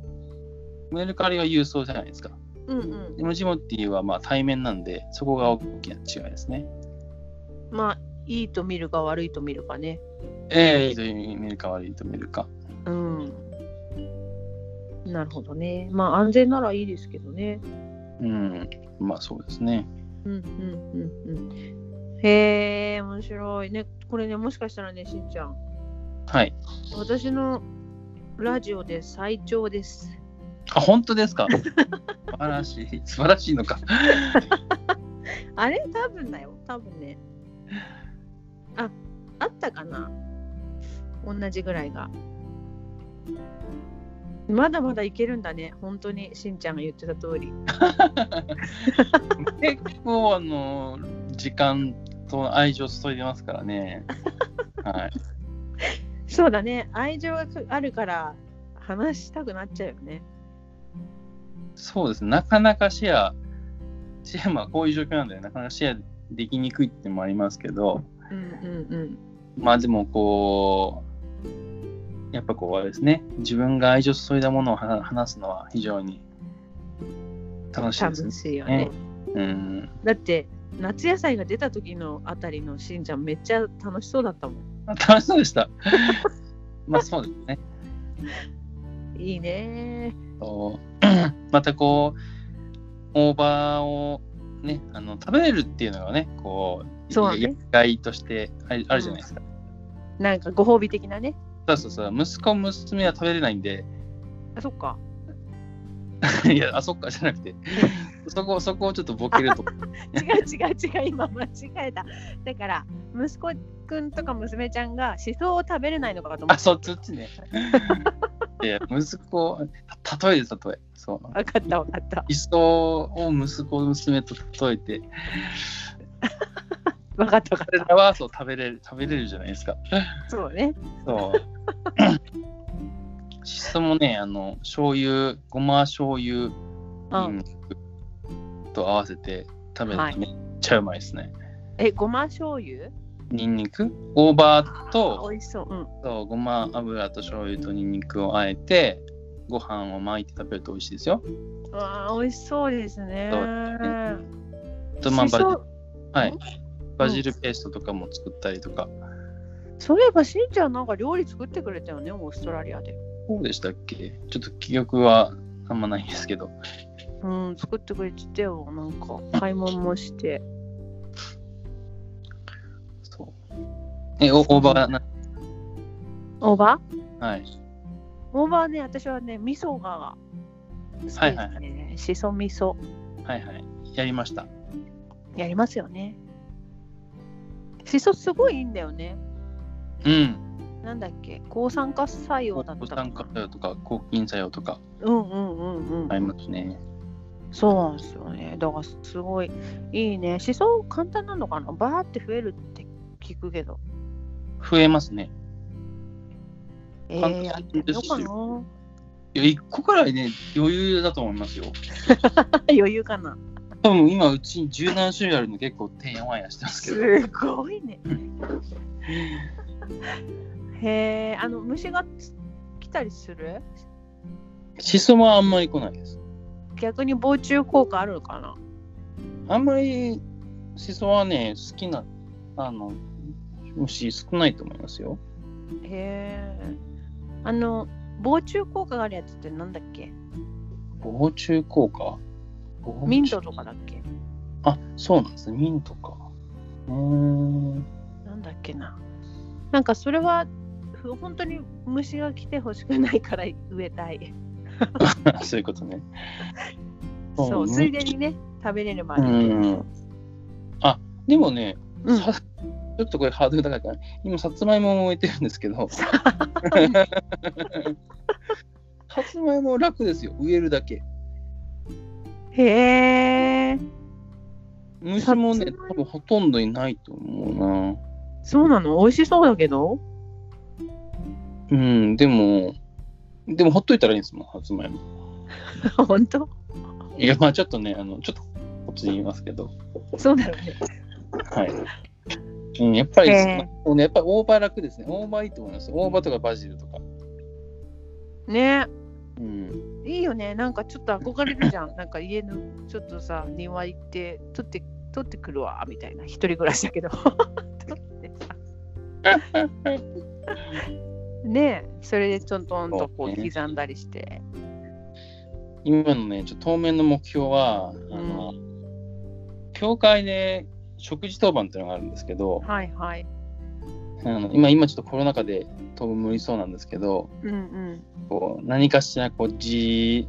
メルカリは郵送じゃないですか。うんうん。ジモティはまあ対面なんで、そこが大きな違いですね。まあいいと見るか悪いと見るかね。いいと見るか悪いと見るか。うん。なるほどね。まあ安全ならいいですけどね。うん。まあそうですね。うんうんうんうん。へえ、面白いね。これね、もしかしたらね、しんちゃん。はい。私のラジオで最長です。あ、本当ですか。素晴らしい。素晴らしいのか。あれ多分だよ。多分ね。あったかな。同じぐらいが。まだまだいけるんだね、本当にしんちゃんが言ってた通り。結構時間と愛情を注いでますからね。はい。そうだね、愛情があるから話したくなっちゃうよね。そうですね、なかなかシェアまあこういう状況なんだよ、なかなかシェアできにくいってのもありますけど、うんうんうん、まあでもこう。やっぱこうあれですね、自分が愛情注いだものを話すのは非常に楽しいですね。楽しいよね、うん、だって夏野菜が出た時のあたりのしんちゃんめっちゃ楽しそうだったもん。楽しそうでした。まあそうですね。いいね。またこう大葉をね食べれるっていうのがねこうそうね、やりがいとしてあるじゃないですか、うん、なんかご褒美的なね。そう息子娘は食べれないんで。あ、そっか。いや、あ、そっかじゃなくてそこをちょっとボケると違う今間違えた。だから息子くんとか娘ちゃんがしそを食べれないのかと思って。あ、そっちね。いや、息子例えそう分かった分かった。しそを息子娘と例えて分かった。彼らはそう食べれるじゃないですか。そうね。そう。しそもね醤油ごま醤油と合わせて食べるとめっちゃうまいですね。はい、ごま醤油？ニンニク？大葉と美味しそう。うん。そうごま油と醤油とニンニクをあえてご飯を巻いて食べると美味しいですよ。わあ、美味しそうですね。とまんばれ。はい。バジルペーストとかも作ったりとか、うん、そういえばしんちゃんなんか料理作ってくれたよね、オーストラリアで。そうでしたっけ？ちょっと記憶はあんまないんですけど、うん、作ってくれてたよ。なんか買い物もして。そう大葉はい、大葉ね、私はね味噌が好きですね、はいはい、しそ味噌、はいはい、やりました。やりますよね。しそすごいいいんだよね。うん。なんだっけ、抗酸化作用だったかな。抗酸化作用とか抗菌作用とか。うんうんうんうん。ありますね。そうなんですよね。だからすごいいいね。しそ簡単なのかな。バーって増えるって聞くけど。増えますね。やってみようかな。いや、1個くらいね余裕だと思いますよ。余裕かな。多分今うちに十何種類あるの結構てんやわんやしてますけど。すごいね。へえ、虫が来たりする？シソはあんまり来ないです。逆に防虫効果あるのかな？あんまりシソはね好きな虫少ないと思いますよ。へえ。防虫効果があるやつってなんだっけ？防虫効果？ミントとかだっけ？あ、そうなんですね。ミントか。なんだっけな。なんかそれは本当に虫が来てほしくないから植えたい。そういうことね。そう、ついでにね、食べれるまで。あ、でもね、ちょっとこれハードル高いから、今さつまいもも植えてるんですけど。さつまいも楽ですよ、植えるだけ。へー。虫もね、多分ほとんどいないと思うな。そうなの？美味しそうだけど。うん、でもほっといたらいいんですもん、さつまいも。本当？いや、まあちょっとね、ちょっとこっちで言いますけど。そうだろうね。はい。うん、やっぱり、やっぱり大葉楽ですね。大葉いいと思います。大葉とかバジルとか。ね。うん、いいよね。なんかちょっと憧れるじゃん。なんか家のちょっとさ、庭行って取ってくるわみたいな。一人暮らしだけど。取ってさ。ね、それでちょんとんとこう刻んだりして。今のね、ちょっと当面の目標は、教会で食事当番っていうのがあるんですけど、はいはい。今ちょっとコロナ禍で当分無理そうなんですけど、うんうん、こう何かしらこう自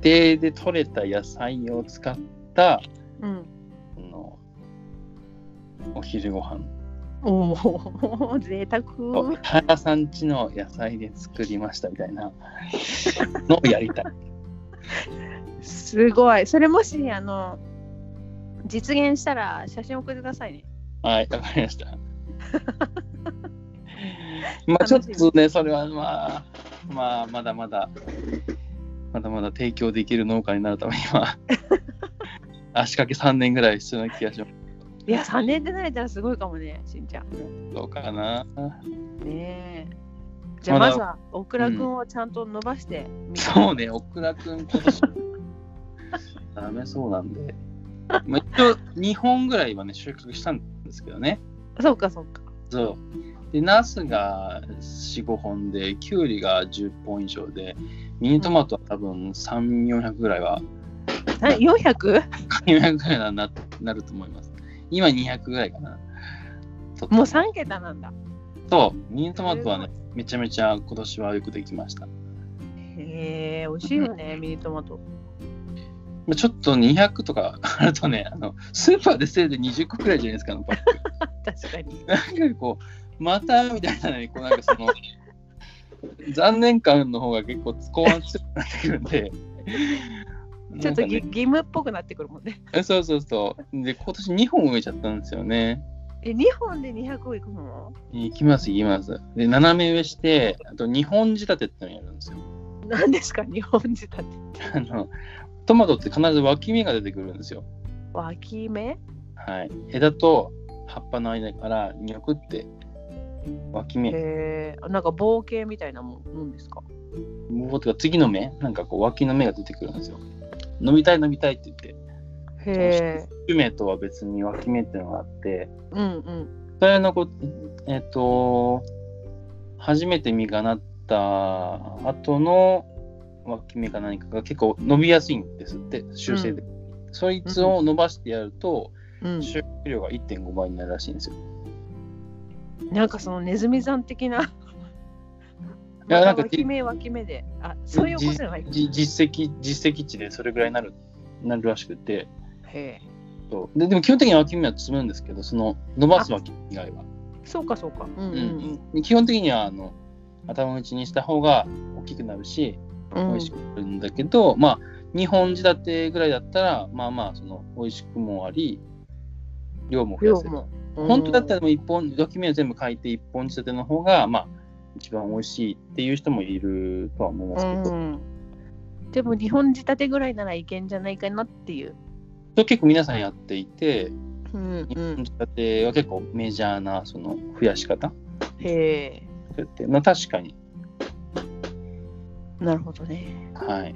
邸で取れた野菜を使った、うん、お昼ご飯。おお、贅沢。原さん家の野菜で作りましたみたいなのをやりたい。すごい。それもし実現したら写真送ってくださいね。はい、わかりました。まあちょっとね、それはまあまだまだ提供できる農家になるためには足掛け3年ぐらい必要な気がします。いや、3年で慣れたらすごいかもね、しんちゃん。どうかな。ねえ。じゃあまずはオクラくんをちゃんと伸ばしてみて、そうね、オクラくん今年ダメそうなんで、まあ、一応2本ぐらいはね収穫したんですけどね。そうかそうか。そうで、ナスが 4,5 本で、キュウリが10本以上で、ミニトマトは多分 3,400 ぐらいは 400? 400ぐらいなると思います。今200ぐらいかな。もう3桁なんだ。そう、ミニトマトはねめちゃめちゃ今年はよくできました。へー、美味しいよね、ミニトマト。ちょっと200とかあるとね、スーパーでせいぜい20個くらいじゃないですか、パック。確かに。なんかこうまたみたいなのに、こうなんかその残念感の方が結構後半強くなってくるんで、ちょっと、ね、義務っぽくなってくるもんね。そうそうそう。で、今年2本植えちゃったんですよね。2本で200いくの？いきます、いきます。で、斜め植えして、あと2本仕立てってのやるんですよ。何ですか、2本仕立てって？トマトって必ず脇芽が出てくるんですよ。脇芽？はい。枝と葉っぱの間からニョクって脇芽。へー、なんか棒形みたいなもんですか？棒っていうか、次の芽？なんかこう脇の芽が出てくるんですよ。伸びたい伸びたいって言って。へー。主芽とは別に脇芽っていうのがあって、うんうん、それの初めて実がなった後の脇芽か何かが結構伸びやすいんですって、修正で、うん、そいつを伸ばしてやると、うん、収穫量が 1.5 倍になるらしいんですよ。なんかそのネズミさん的なまた脇芽で、あ、そういうことじゃないか。実績値でそれぐらいになるらしくて。へえ。そうでも基本的に脇芽は摘むんですけど、その伸ばす脇以外は。そうかそうか、うんうんうん、基本的には頭打ちにした方が大きくなるし美味しくなるんだけど、うん、まあ2本仕立てぐらいだったらまあまあその美味しくもあり量も増やせる。本当だったら1本脇芽を全部書いて1本仕立ての方がまあ一番美味しいっていう人もいるとは思いますけど、うん、でも2本仕立てぐらいならいけんじゃないかなっていう。結構皆さんやっていて、うんうん、2本仕立ては結構メジャーなその増やし方。へえ。まあ確かに。なるほどね。はい。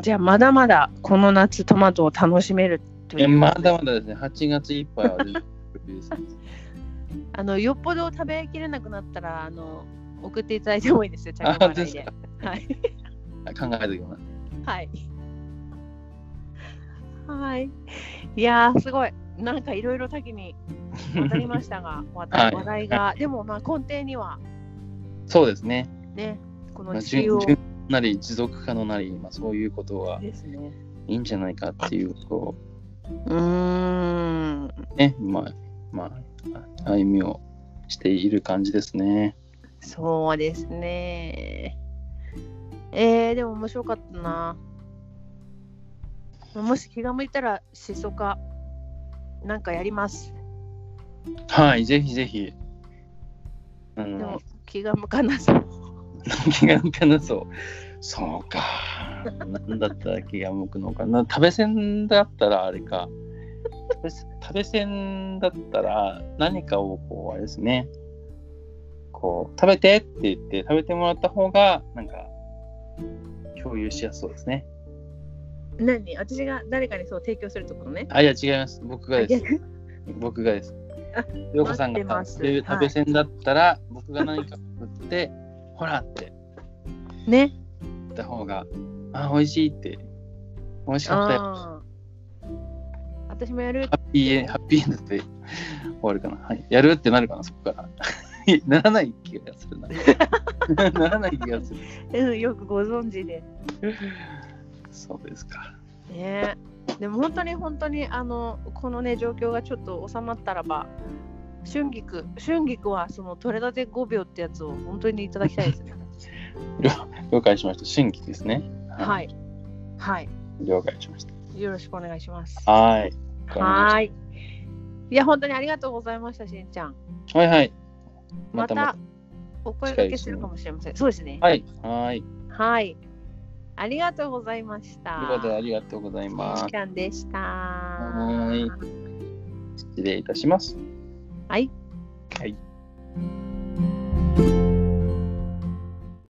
じゃあまだまだこの夏トマトを楽しめるという。まだまだですね。8月いっぱいあるですね。よっぽど食べきれなくなったら送っていただいてもいいですよ。着払いで。はい。考えておきます。はい。はい。いやーすごい。なんかいろいろ多岐に渡りましたが、話題が、はい、でもまあ根底にはそうですね。ね、この自由をなり持続可能なり、まあ、そういうことがいいんじゃないかっていうこう、ね、まあ歩みをしている感じですね。そうですね。でも面白かったな。もし気が向いたらシソ科なんかやります。はい、ぜひぜひ。でも気が向かなそう。気が向かなそう。そうか。なんだったら気が向くのかな。食べ線だったらあれか。食べ線だったら何かをこうあれですね。こう食べてって言って食べてもらった方がなんか共有しやすそうですね。何？私が誰かにそう提供するところね。あ、いや違います。僕がです。僕がです。陽子さんが食べ線だったら、はい、僕が何か振ってほらってね。言った方があ美味しいって美味しかったよ。私もやる。ハッピーエンドって終わるかな。はい。やるってなるかなそこから。ならない気がするな。ならない気がする。よくご存知で。そうですか。ねえ、でも本当にこのね状況がちょっと収まったらば、春菊はその取れたて5秒ってやつを本当にいただきたいですね。了解しました。春菊ですね。はいはい。了解しました。よろしくお願いします。はい。はい。いや本当にありがとうございましたしんちゃん。はいはい。またお声掛けするかもしれません。ね、そうですね。はいはいはい。ありがとうございました。ということでありがとうございます。時間でした。はい。失礼いたします。はい。はい。